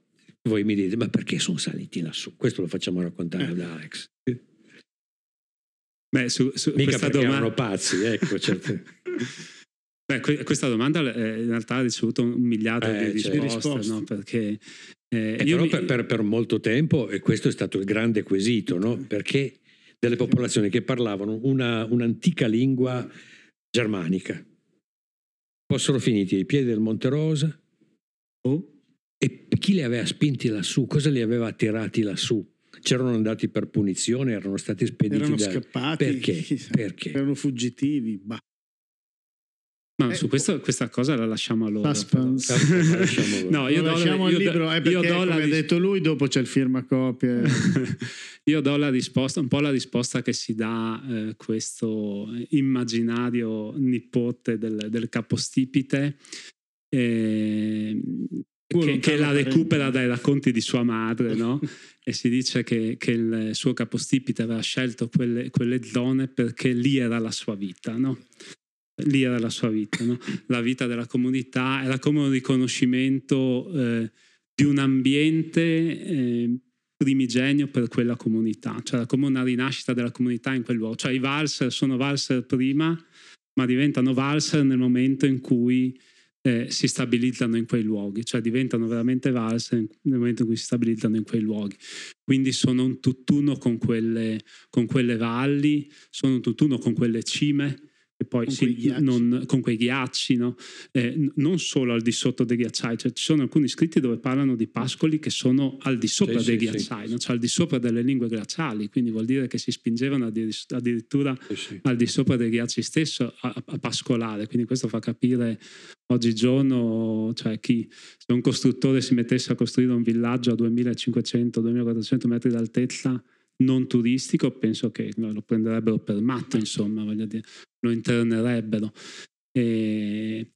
voi mi dite ma perché sono saliti lassù? Questo lo facciamo raccontare eh. da Alex. Beh, su, su, mica perché domanda... erano pazzi, ecco, certo. Beh, questa domanda eh, in realtà ha ricevuto un miliardo eh, di cioè, risposte, no? Perché eh, eh, io però mi... per, per, per molto tempo, e questo è stato il grande quesito, no? Perché delle popolazioni che parlavano una, un'antica lingua germanica fossero finiti ai piedi del Monte Rosa, oh. E chi li aveva spinti lassù? Cosa li aveva attirati lassù? C'erano andati per punizione, erano stati spediti, erano da... scappati, perché? Perché? Erano fuggitivi, bah. No, eh, su questo, questa cosa la lasciamo a loro. No, io do lasciamo la, il io libro, do, eh, perché io do come ha ris- detto lui, dopo c'è il firmacopie. Io do la risposta, un po' la risposta che si dà eh, questo immaginario nipote del, del capostipite eh, che, che la recupera dai racconti di sua madre, no? E si dice che, che il suo capostipite aveva scelto quelle, quelle zone perché lì era la sua vita, no? Lì era la sua vita, no? La vita della comunità era come un riconoscimento eh, di un ambiente eh, primigenio per quella comunità, cioè era come una rinascita della comunità in quel luogo, cioè i Walser sono Walser prima ma diventano Walser nel momento in cui eh, si stabilizzano in quei luoghi, cioè diventano veramente Walser nel momento in cui si stabilizzano in quei luoghi, quindi sono un tutt'uno con quelle, con quelle valli, sono un tutt'uno con quelle cime. E poi con, sì, quei non, con quei ghiacci, no? Eh, non solo al di sotto dei ghiacciai, cioè ci sono alcuni scritti dove parlano di pascoli che sono al di sopra sì, dei sì, ghiacciai, sì. No? Cioè al di sopra delle lingue glaciali, quindi vuol dire che si spingevano addir- addirittura sì, sì. al di sopra dei ghiacci stesso a, a pascolare, quindi questo fa capire oggigiorno, cioè chi, se un costruttore si mettesse a costruire un villaggio a duemilacinquecento duemilaquattrocento metri d'altezza non turistico, penso che lo prenderebbero per matto, insomma, voglio dire, lo internerebbero. E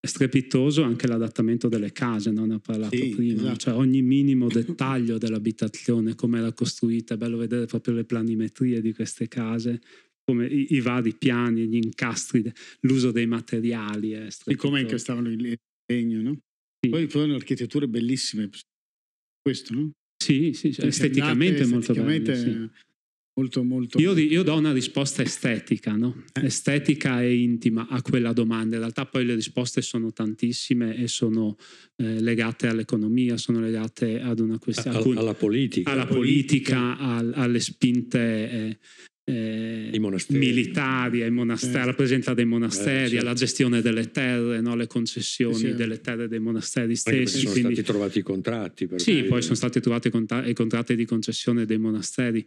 è strepitoso anche l'adattamento delle case, non ne ho parlato sì, prima, esatto. Cioè ogni minimo dettaglio dell'abitazione, come era costruita, è bello vedere proprio le planimetrie di queste case, come i, i vari piani, gli incastri, l'uso dei materiali. È e come incastavano il legno, no? Sì. Poi fanno architetture bellissime, questo, no? Sì, sì, cioè esteticamente, esteticamente molto bello, sì. molto, molto io, io do una risposta estetica, no? Eh. Estetica e intima a quella domanda. In realtà poi le risposte sono tantissime e sono eh, legate all'economia, sono legate ad una questione, alla, alla politica, alla politica, politica. Al, alle spinte eh, Eh, I monasteri. militari, ai monasteri, eh. alla presenza dei monasteri, eh, certo. alla gestione delle terre, no? Le concessioni eh, certo. delle terre dei monasteri stessi. Sono quindi... stati trovati i contratti. Per sì, cui... poi sono stati trovati i contratti di concessione dei monasteri,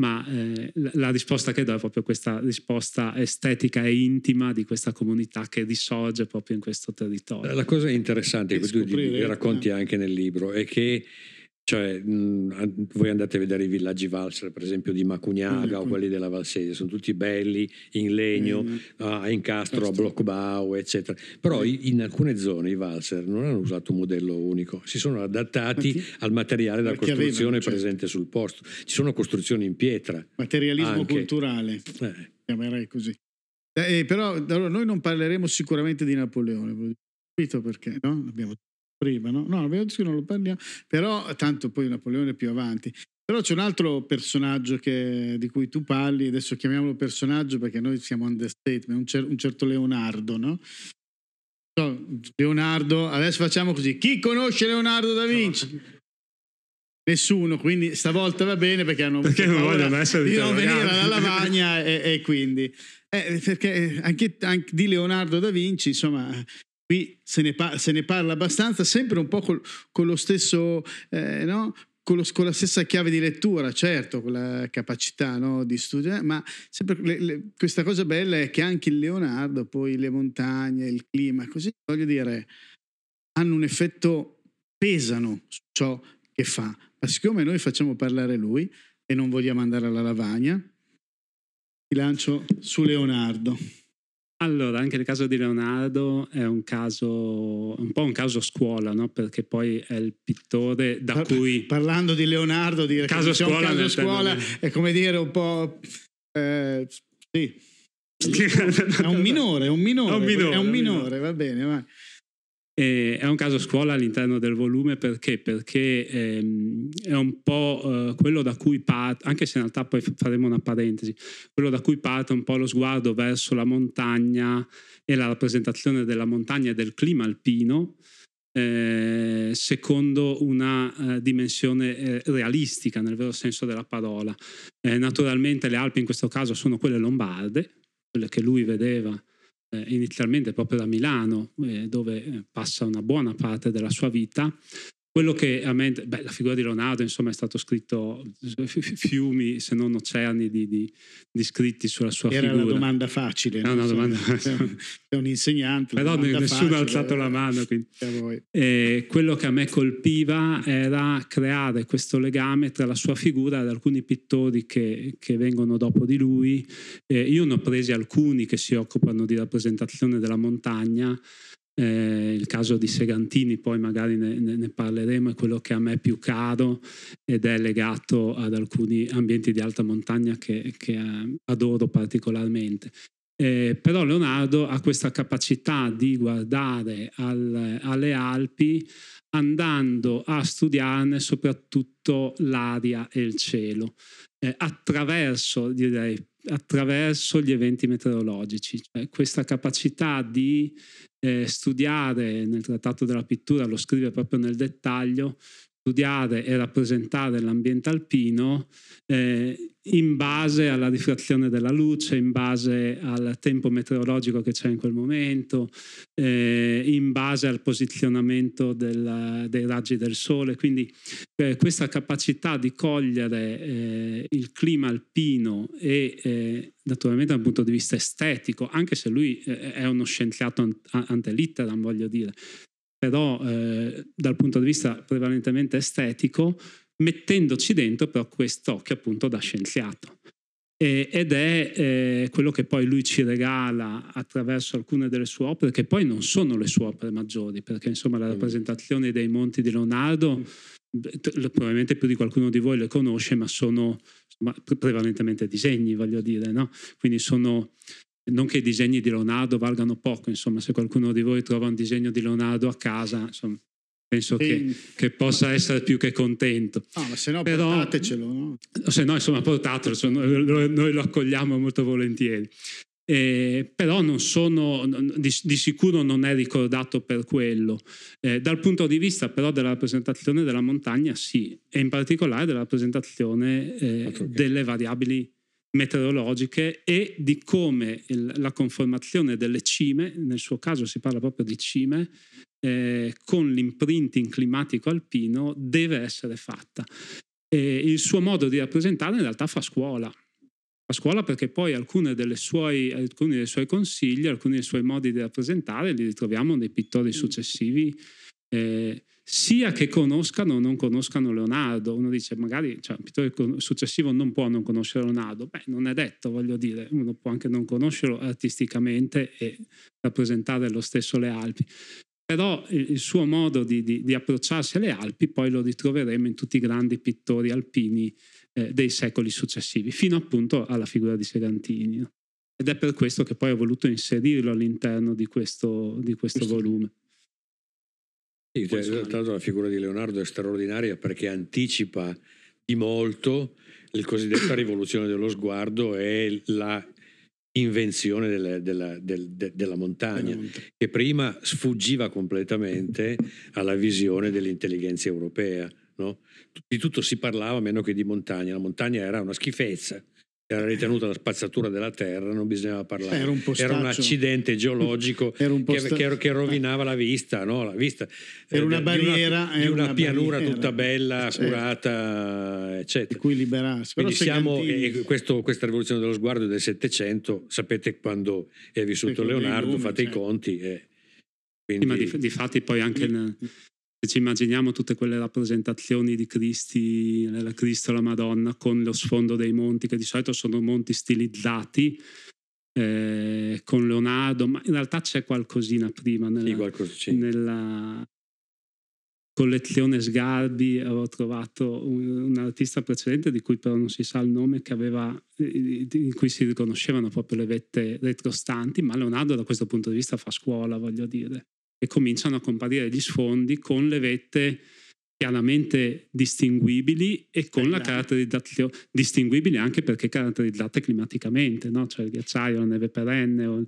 ma eh, la risposta che do è proprio questa risposta estetica e intima di questa comunità che risorge proprio in questo territorio. La cosa interessante che tu racconti anche nel libro è che Cioè, mh, voi andate a vedere i villaggi Walser, per esempio, di Macugnaga mm-hmm. o quelli della Valsesia, sono tutti belli, in legno, mm-hmm. a Incastro, a Bloccbau, eccetera. Però mm-hmm. in alcune zone i Walser non hanno usato un modello unico, si sono adattati Perché? al materiale della Perché costruzione avevano, presente certo. sul posto. Ci sono costruzioni in pietra. Materialismo anche. culturale, eh. chiamerei così. Eh, però allora, noi non parleremo sicuramente di Napoleone, capito perché, no? L'abbiamo detto prima, no? No, l'abbiamo detto che non lo parliamo, però tanto poi Napoleone è più avanti. Però c'è un altro personaggio che, di cui tu parli, adesso chiamiamolo personaggio perché noi siamo understatement, un, cer- un certo Leonardo, no? So, Leonardo, adesso facciamo così, chi conosce Leonardo da Vinci? No. Nessuno, quindi stavolta va bene perché hanno perché non vogliono essere di non venire alla lavagna e, e quindi... Eh, perché anche, anche di Leonardo da Vinci, insomma, qui se ne, par- se ne parla abbastanza, sempre un po' col, con lo stesso, eh, no? Con, lo, con la stessa chiave di lettura, certo, con la capacità, no? di studiare, ma sempre le, le, questa cosa bella è che anche il Leonardo, poi le montagne, il clima, così, voglio dire, hanno un effetto, pesano su ciò che fa. Ma siccome noi facciamo parlare lui e non vogliamo andare alla lavagna, ti lancio su Leonardo. Allora, anche il caso di Leonardo è un caso, un po' un caso scuola, no? Perché poi è il pittore da Par- cui... Parlando di Leonardo, dire caso che c'è un caso scuola è come dire un po'... Eh, sì, è un minore, è un minore, è un minore, è un minore, va bene, vai. Eh, è un caso scuola all'interno del volume perché? Perché ehm, è un po' eh, quello da cui parte, anche se in realtà poi faremo una parentesi, quello da cui parte un po' lo sguardo verso la montagna e la rappresentazione della montagna e del clima alpino eh, secondo una eh, dimensione eh, realistica nel vero senso della parola. Eh, naturalmente le Alpi in questo caso sono quelle lombarde, quelle che lui vedeva inizialmente proprio da Milano, dove passa una buona parte della sua vita. Quello che a me, beh, la figura di Leonardo, insomma, è stato scritto fiumi, se non oceani di, di, di scritti sulla sua Era figura. Era una domanda facile. Era una so, domanda facile. È un insegnante. Però nessuno ha alzato la mano. E quello che a me colpiva era creare questo legame tra la sua figura e alcuni pittori che, che vengono dopo di lui. Eh, io ne ho presi alcuni che si occupano di rappresentazione della montagna. Eh, il caso di Segantini, poi magari ne, ne parleremo, è quello che a me è più caro ed è legato ad alcuni ambienti di alta montagna che, che adoro particolarmente. Eh, però Leonardo ha questa capacità di guardare al, alle Alpi andando a studiarne soprattutto l'aria e il cielo eh, attraverso, direi, attraverso gli eventi meteorologici, cioè questa capacità di eh, studiare. Nel trattato della pittura lo scrive proprio nel dettaglio, studiare e rappresentare l'ambiente alpino eh, in base alla rifrazione della luce, in base al tempo meteorologico che c'è in quel momento, eh, in base al posizionamento del, dei raggi del sole. Quindi eh, questa capacità di cogliere eh, il clima alpino e eh, naturalmente dal punto di vista estetico, anche se lui eh, è uno scienziato ante litteram, voglio dire, però eh, dal punto di vista prevalentemente estetico, mettendoci dentro però quest'occhio appunto da scienziato. E, ed è eh, quello che poi lui ci regala attraverso alcune delle sue opere, che poi non sono le sue opere maggiori, perché insomma la rappresentazione dei monti di Leonardo, probabilmente più di qualcuno di voi le conosce, ma sono insomma, prevalentemente disegni, voglio dire, no? Quindi sono... Non che i disegni di Leonardo valgano poco, insomma, se qualcuno di voi trova un disegno di Leonardo a casa, insomma, penso e, che, che possa ma, essere più che contento. No, ma se no però, portatecelo, no? Se no, insomma, portatelo, noi, noi lo accogliamo molto volentieri. Eh, però non sono, di, di sicuro non è ricordato per quello. Eh, dal punto di vista però della rappresentazione della montagna, sì, e in particolare della rappresentazione eh, delle variabili meteorologiche e di come il, la conformazione delle cime, nel suo caso si parla proprio di cime, eh, con l'imprinting climatico alpino deve essere fatta. E il suo modo di rappresentare in realtà fa scuola. Fa scuola perché poi alcune delle suoi, alcuni dei suoi consigli, alcuni dei suoi modi di rappresentare li ritroviamo nei pittori successivi. Eh, sia che conoscano o non conoscano Leonardo. Uno dice magari, cioè, un pittore successivo non può non conoscere Leonardo. Beh, non è detto, voglio dire, uno può anche non conoscerlo artisticamente e rappresentare lo stesso le Alpi. Però il suo modo di, di, di approcciarsi alle Alpi poi lo ritroveremo in tutti i grandi pittori alpini eh, dei secoli successivi, fino appunto alla figura di Segantini. Ed è per questo che poi ho voluto inserirlo all'interno di questo, di questo volume. Sì, cioè, tra l'altro la figura di Leonardo è straordinaria perché anticipa di molto la cosiddetta rivoluzione dello sguardo e la invenzione della, della, del, de, della montagna, che prima sfuggiva completamente alla visione dell'intelligenza europea, no? Di tutto si parlava meno che di montagna. La montagna era una schifezza, era ritenuta la spazzatura della terra, non bisognava parlare. Era un, era un accidente geologico era un che, che, che rovinava la vista, no? La vista era eh, una barriera, di una, di una, una pianura barriera, tutta bella, certo, curata, eccetera. Di cui liberarsi. Quindi Però siamo eh, questo, questa rivoluzione dello sguardo del Settecento, sapete quando è vissuto perché Leonardo, lume, fate certo. i conti. Eh. Quindi... sì, ma di, di fatti poi anche... Nel... Se ci immaginiamo tutte quelle rappresentazioni di Cristi, la Cristo e la Madonna, con lo sfondo dei monti, che di solito sono monti stilizzati, eh, con Leonardo, ma in realtà c'è qualcosina prima. Nella, sì, qualcosa, nella collezione Sgarbi avevo trovato un, un artista precedente, di cui però non si sa il nome, che aveva, in cui si riconoscevano proprio le vette retrostanti, ma Leonardo da questo punto di vista fa scuola, voglio dire. E cominciano a comparire gli sfondi con le vette chiaramente distinguibili e con esatto. la caratterizzazione distinguibili anche perché caratterizzate climaticamente, no? Cioè il ghiacciaio, la neve perenne, o...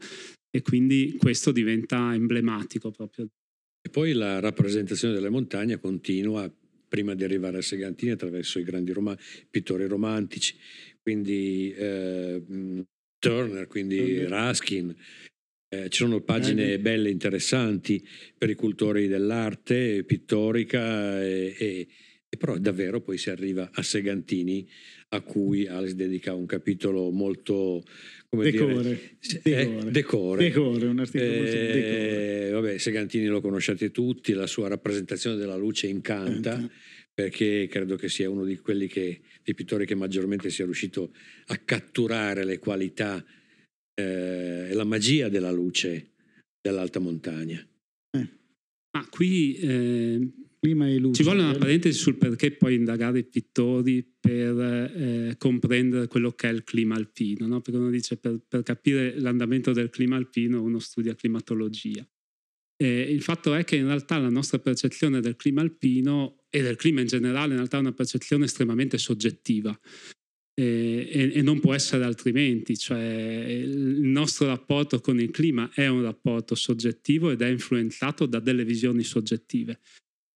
e quindi questo diventa emblematico proprio. E poi la rappresentazione delle montagne continua prima di arrivare a Segantini attraverso i grandi rom- pittori romantici, quindi eh, Turner, quindi Turner. Ruskin. Eh, ci sono pagine belle, interessanti per i cultori dell'arte pittorica, e, e, e però davvero poi si arriva a Segantini, a cui Alex dedica un capitolo molto, come decore, dire, decore, eh, decore. decore un articolo eh, molto decore. Vabbè, Segantini lo conosciate tutti, la sua rappresentazione della luce incanta. Anta. Perché credo che sia uno di quelli che, dei pittori che maggiormente sia riuscito a catturare le qualità e eh, la magia della luce dell'alta montagna. Eh. Ma qui eh, Prima è luce, ci vuole una parentesi sul perché poi indagare i pittori per eh, comprendere quello che è il clima alpino, no? Perché uno dice per, per capire l'andamento del clima alpino uno studia climatologia. Eh, il fatto è che in realtà la nostra percezione del clima alpino e del clima in generale in realtà è una percezione estremamente soggettiva. E, e non può essere altrimenti, cioè il nostro rapporto con il clima è un rapporto soggettivo ed è influenzato da delle visioni soggettive,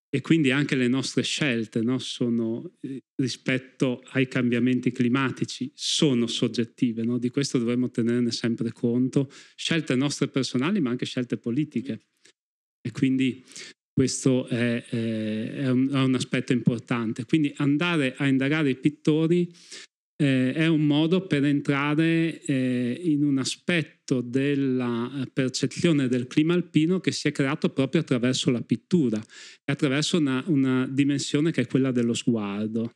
e quindi anche le nostre scelte, no, sono, rispetto ai cambiamenti climatici, sono soggettive, no? Di questo dovremmo tenerne sempre conto, scelte nostre personali ma anche scelte politiche, e quindi questo è, è, è, un, è un aspetto importante. Quindi andare a indagare i pittori Eh, è un modo per entrare eh, in un aspetto della percezione del clima alpino che si è creato proprio attraverso la pittura e attraverso una, una dimensione che è quella dello sguardo.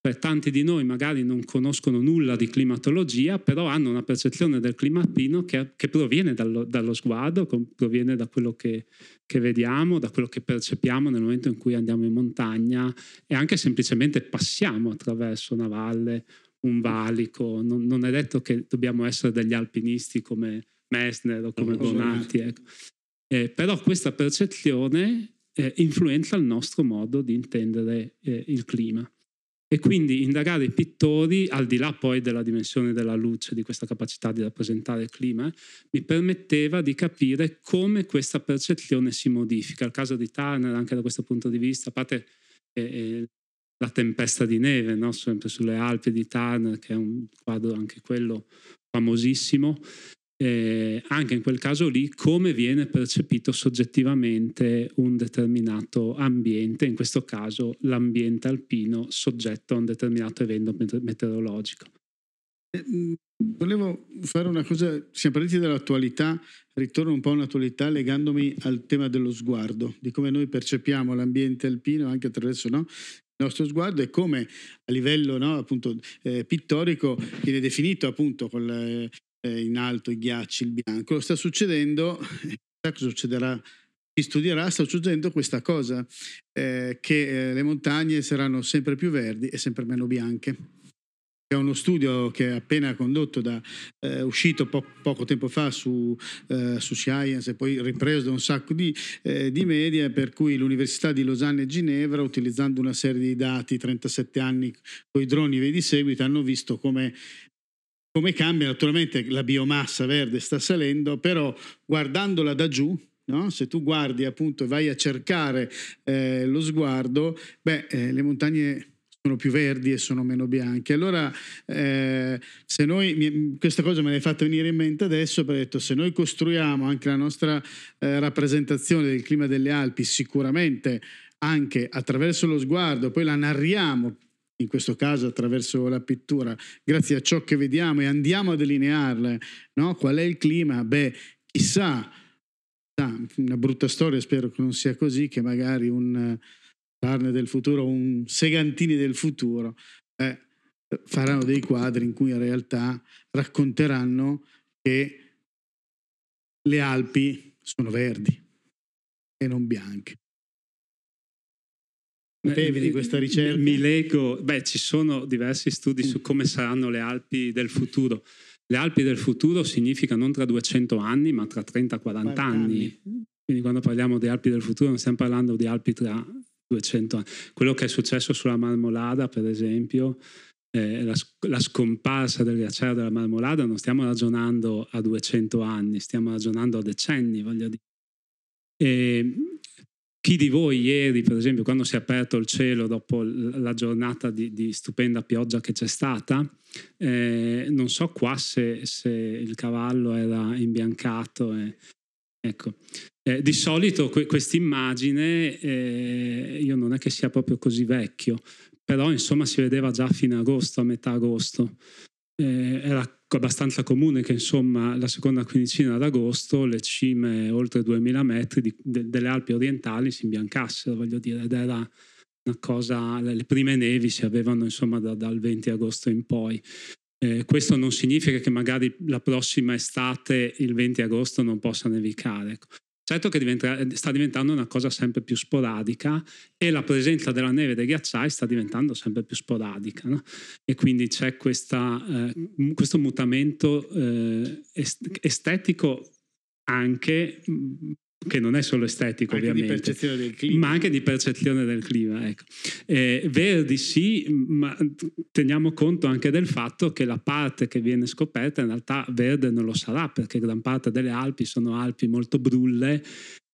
Per tanti di noi magari non conoscono nulla di climatologia, però hanno una percezione del clima alpino che, che proviene dallo, dallo sguardo, che proviene da quello che, che vediamo, da quello che percepiamo nel momento in cui andiamo in montagna e anche semplicemente passiamo attraverso una valle, un valico. Non, non è detto che dobbiamo essere degli alpinisti come Messner o come Bonatti, ecco. Eh, però questa percezione eh, influenza il nostro modo di intendere eh, il clima, e quindi indagare i pittori, al di là poi della dimensione della luce, di questa capacità di rappresentare il clima, eh, mi permetteva di capire come questa percezione si modifica. Il caso di Turner anche da questo punto di vista, a parte eh, eh, La tempesta di neve, no? Sempre sulle Alpi di Turner, che è un quadro anche quello famosissimo, eh, anche in quel caso lì come viene percepito soggettivamente un determinato ambiente, in questo caso l'ambiente alpino soggetto a un determinato evento meteorologico. Volevo fare una cosa, siamo partiti dall'attualità, ritorno un po' all'attualità legandomi al tema dello sguardo, di come noi percepiamo l'ambiente alpino anche attraverso, no, il nostro sguardo e come a livello, no, appunto, eh, pittorico viene definito appunto con le, eh, in alto i ghiacci, il bianco. Lo sta succedendo, cosa succederà? Chi studierà sta succedendo questa cosa, eh, che eh, le montagne saranno sempre più verdi e sempre meno bianche. C'è uno studio che è appena condotto da, eh, uscito po- poco tempo fa su, eh, su Science e poi ripreso da un sacco di, eh, di media, per cui l'Università di Losanna e Ginevra, utilizzando una serie di dati, trentasette anni con i droni vedi seguito, hanno visto come, come cambia. Naturalmente la biomassa verde sta salendo, però guardandola da giù, no? Se tu guardi appunto e vai a cercare eh, lo sguardo, beh, eh, le montagne sono più verdi e sono meno bianchi. Allora, eh, se noi mi, questa cosa me l'hai fatta venire in mente adesso, perché ho detto, se noi costruiamo anche la nostra eh, rappresentazione del clima delle Alpi sicuramente anche attraverso lo sguardo, poi la narriamo in questo caso attraverso la pittura, grazie a ciò che vediamo, e andiamo a delinearle, no? Qual è il clima? Beh, chissà, una brutta storia, spero che non sia così, che magari un Turner del futuro, un Segantini del futuro, eh, faranno dei quadri in cui in realtà racconteranno che le Alpi sono verdi e non bianche. Sapevi di questa ricerca? Mi leggo, beh, ci sono diversi studi su come saranno le Alpi del futuro. Le Alpi del futuro significa non tra duecento anni, ma tra trenta quaranta anni. Quindi quando parliamo di Alpi del futuro non stiamo parlando di Alpi tra duecento anni. Quello che è successo sulla Marmolada, per esempio, eh, la, la scomparsa del ghiacciaio della Marmolada, non stiamo ragionando a duecento anni, stiamo ragionando a decenni, voglio dire. E chi di voi ieri, per esempio, quando si è aperto il cielo dopo la giornata di, di stupenda pioggia che c'è stata, eh, non so qua se, se il cavallo era imbiancato. E, ecco. Eh, di solito que- quest'immagine, eh, io non è che sia proprio così vecchio, però insomma si vedeva già a fine agosto, a metà agosto. Eh, era abbastanza comune che insomma la seconda quindicina d'agosto le cime oltre duemila metri di, de, delle Alpi orientali si imbiancassero, voglio dire, ed era una cosa, le, le prime nevi si avevano insomma da, dal venti agosto in poi. Eh, questo non significa che magari la prossima estate il venti agosto non possa nevicare. Certo che diventa, sta diventando una cosa sempre più sporadica, e la presenza della neve dei ghiacciai sta diventando sempre più sporadica, no? E quindi c'è questa, eh, questo mutamento eh, estetico anche, che non è solo estetico anche ovviamente, di percezione del clima. Ma anche di percezione del clima. Ecco. Eh, verdi sì, ma teniamo conto anche del fatto che la parte che viene scoperta in realtà verde non lo sarà, perché gran parte delle Alpi sono Alpi molto brulle,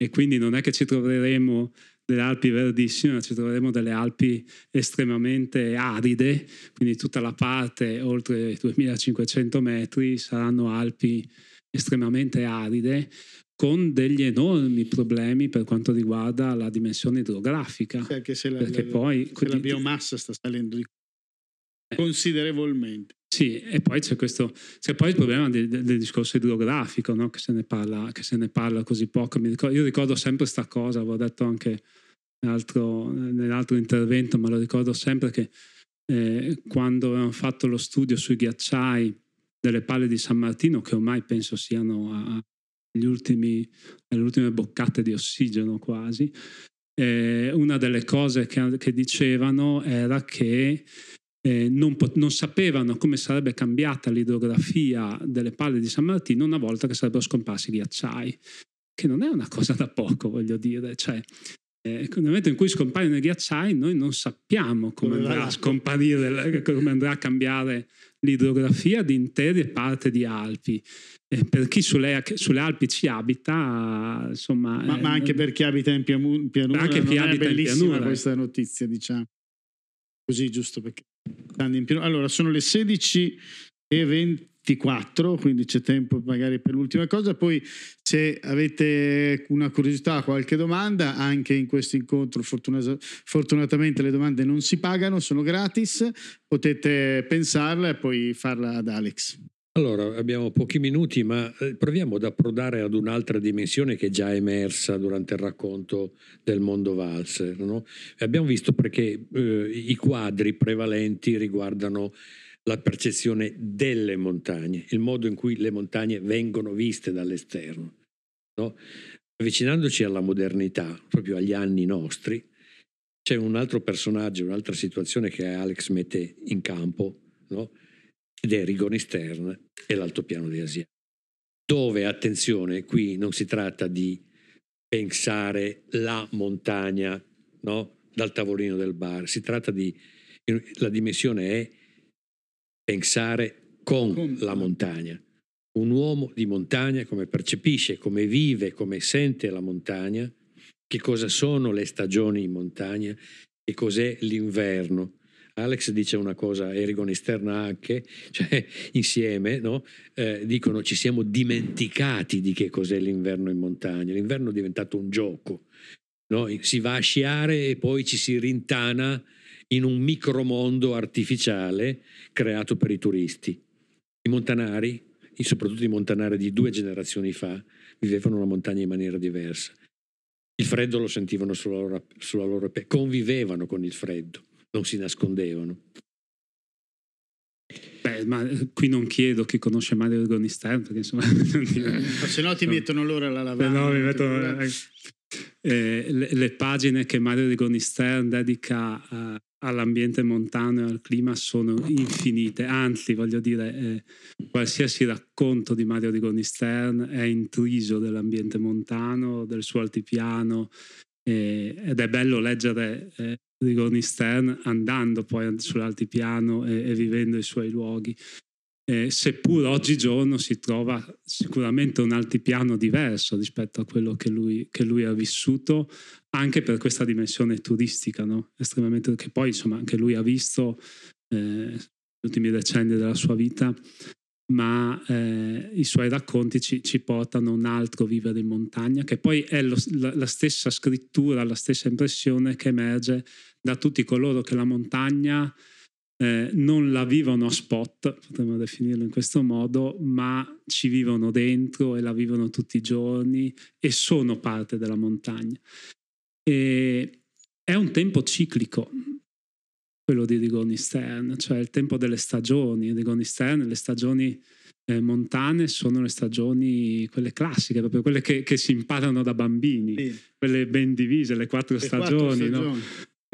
e quindi non è che ci troveremo delle Alpi verdissime, ma ci troveremo delle Alpi estremamente aride, quindi tutta la parte oltre duemilacinquecento metri saranno Alpi estremamente aride, con degli enormi problemi per quanto riguarda la dimensione idrografica, sì, anche se la, perché la, poi se la biomassa sta salendo di... eh. considerevolmente. Sì, e poi c'è questo, c'è poi il problema del, del discorso idrografico, no? Che se ne parla, che se ne parla così poco. Mi ricordo, io ricordo sempre questa cosa, avevo detto anche nell'altro, nell'altro intervento, ma lo ricordo sempre che eh, quando avevamo fatto lo studio sui ghiacciai delle Pale di San Martino, che ormai penso siano a Gli ultimi, le ultime boccate di ossigeno quasi, eh, una delle cose che, che dicevano era che eh, non, pot- non sapevano come sarebbe cambiata l'idrografia delle Pale di San Martino una volta che sarebbero scomparsi i ghiacciai, che non è una cosa da poco, voglio dire, cioè eh, nel momento in cui scompaiono i ghiacciai noi non sappiamo come andrà a scomparire, come andrà a cambiare l'idrografia di intere parti di Alpi. Eh, per chi sulle, sulle Alpi ci abita, insomma, ma, eh, ma anche per chi abita in pianura, anche non chi è abita bellissima in pianura, questa notizia, diciamo così, giusto perché in pianura. Allora sono le sedici e venti T quattro, quindi c'è tempo magari per l'ultima cosa. Poi, se avete una curiosità, qualche domanda, anche in questo incontro fortuna- fortunatamente le domande non si pagano, sono gratis, potete pensarla e poi farla ad Alex. Allora, abbiamo pochi minuti, ma proviamo ad approdare ad un'altra dimensione che è già emersa durante il racconto del mondo Walser, no? Abbiamo visto perché eh, i quadri prevalenti riguardano la percezione delle montagne, il modo in cui le montagne vengono viste dall'esterno, no? Avvicinandoci alla modernità, proprio agli anni nostri, c'è un altro personaggio, un'altra situazione che Alex mette in campo, no? Ed è Rigoni Stern e l'altopiano di Asia, dove, attenzione, qui non si tratta di pensare la montagna, no? Dal tavolino del bar, si tratta di, la dimensione è pensare con, con la montagna, un uomo di montagna come percepisce, come vive, come sente la montagna, che cosa sono le stagioni in montagna, che cos'è l'inverno. Alex dice una cosa e Rigoni Stern anche, cioè insieme, no? eh, dicono ci siamo dimenticati di che cos'è l'inverno in montagna. L'inverno è diventato un gioco, no? Si va a sciare e poi ci si rintana in un micromondo artificiale creato per i turisti. I montanari, soprattutto i montanari di due generazioni fa, vivevano la montagna in maniera diversa. Il freddo lo sentivano sulla loro, sulla loro pelle, convivevano con il freddo, non si nascondevano. Beh, ma qui non chiedo chi conosce Mario Rigoni Stern, perché insomma se no ti mettono loro la lavagna. No, mi mettono eh, le, le pagine che Mario Rigoni Stern dedica a, all'ambiente montano e al clima sono infinite, anzi voglio dire eh, qualsiasi racconto di Mario Rigoni Stern è intriso dell'ambiente montano, del suo altipiano, eh, ed è bello leggere eh, Rigoni Stern andando poi sull'altipiano e, e vivendo i suoi luoghi, eh, seppur oggigiorno si trova sicuramente un altipiano diverso rispetto a quello che lui, che lui ha vissuto, anche per questa dimensione turistica, no? Estremamente, che poi insomma anche lui ha visto eh, gli ultimi decenni della sua vita, ma eh, i suoi racconti ci, ci portano a un altro vivere in montagna, che poi è lo, la, la stessa scrittura, la stessa impressione che emerge da tutti coloro che la montagna eh, non la vivono a spot, potremmo definirlo in questo modo, ma ci vivono dentro e la vivono tutti i giorni e sono parte della montagna. E è un tempo ciclico quello di Rigoni Stern, cioè il tempo delle stagioni. Rigoni Stern, le stagioni eh, montane sono le stagioni, quelle classiche, proprio quelle che, che si imparano da bambini, sì. Quelle ben divise, le quattro le stagioni, quattro stagioni. No?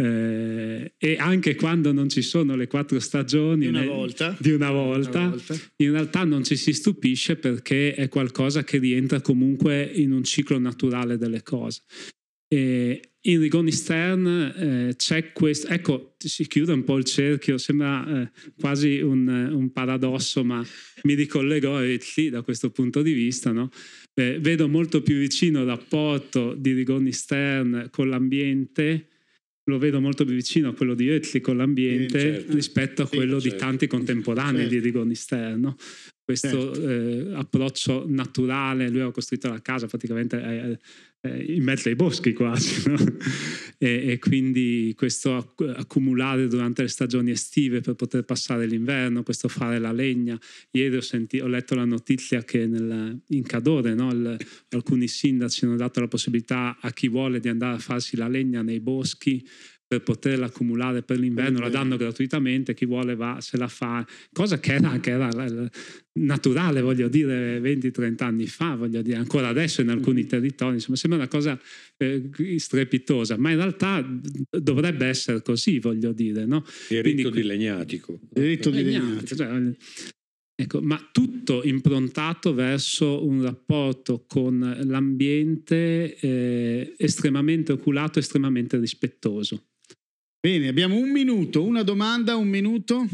Eh, e anche quando non ci sono le quattro stagioni di una, nel, volta, di una, volta, una volta, in realtà non ci si stupisce perché è qualcosa che rientra comunque in un ciclo naturale delle cose. E in Rigoni Stern eh, c'è questo, ecco, si chiude un po' il cerchio, sembra eh, quasi un, un paradosso, ma mi ricollego a Ötzi da questo punto di vista, no? Eh, vedo molto più vicino il rapporto di Rigoni Stern con l'ambiente, lo vedo molto più vicino a quello di Ötzi con l'ambiente, eh, certo. rispetto a sì, quello certo. di tanti contemporanei certo. di Rigoni Stern, no? Questo certo. eh, approccio naturale, lui ha costruito la casa praticamente eh, eh, in mezzo ai boschi quasi, no? e, e quindi questo accumulare durante le stagioni estive per poter passare l'inverno, questo fare la legna. Ieri ho, senti, ho letto la notizia che nel, in Cadore, no? Il, alcuni sindaci hanno dato la possibilità a chi vuole di andare a farsi la legna nei boschi per poterla accumulare per l'inverno, la danno gratuitamente, chi vuole va, se la fa, cosa che era, che era naturale, voglio dire, venti trenta anni fa, voglio dire, ancora adesso in alcuni territori, insomma, sembra una cosa eh, strepitosa, ma in realtà dovrebbe essere così, voglio dire, no? Il rito di legnatico. Il rito di legnatico, cioè, ecco, ma tutto improntato verso un rapporto con l'ambiente eh, estremamente oculato, estremamente rispettoso. Bene, abbiamo un minuto, una domanda, un minuto.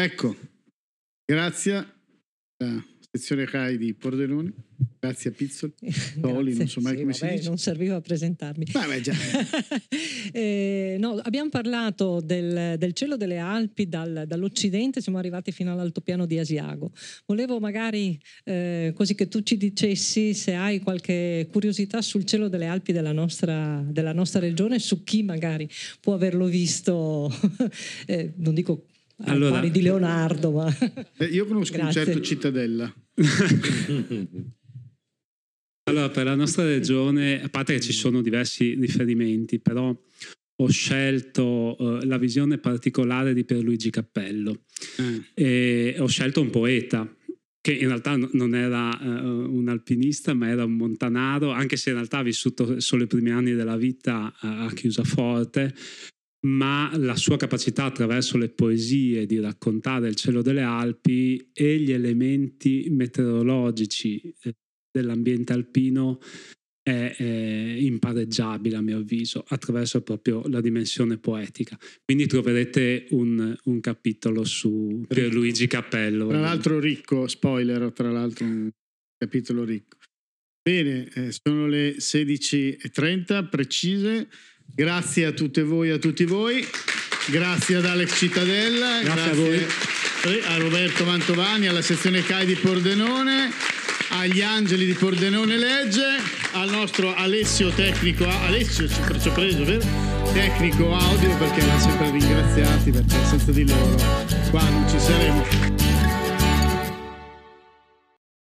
Ecco, grazie. sezione C A I di Pordenone. Grazie a Pizzoli, Toli, non so mai sì, come vabbè, si dice. Non serviva a presentarmi. Vabbè, già. eh, no, abbiamo parlato del, del cielo delle Alpi, dal, dall'Occidente siamo arrivati fino all'altopiano di Asiago. Volevo magari eh, così che tu ci dicessi se hai qualche curiosità sul cielo delle Alpi della nostra, della nostra regione, su chi magari può averlo visto, eh, non dico... Allora, pari di Leonardo, ma... Io conosco Grazie. un certo Cittadella. Allora, per la nostra regione, a parte che ci sono diversi riferimenti, però ho scelto uh, la visione particolare di Pierluigi Cappello. Eh. E ho scelto un poeta che in realtà non era uh, un alpinista, ma era un montanaro, anche se in realtà ha vissuto solo i primi anni della vita a Chiusaforte. Ma la sua capacità, attraverso le poesie, di raccontare il cielo delle Alpi e gli elementi meteorologici dell'ambiente alpino è, è impareggiabile, a mio avviso, attraverso proprio la dimensione poetica. Quindi troverete un, un capitolo su Pierluigi Cappello. Tra l'altro ricco, spoiler, tra l'altro un capitolo ricco. Bene, eh, sono le sedici e trenta precise. Grazie a tutte voi e a tutti voi, grazie ad Alex Cittadella, grazie, grazie a, voi. A Roberto Mantovani, alla sezione C A I di Pordenone, agli angeli di Pordenone Legge, al nostro Alessio tecnico, Alessio ci ho preso, vero? Tecnico audio, perché vanno sempre ringraziati, perché senza di loro qua non ci saremo.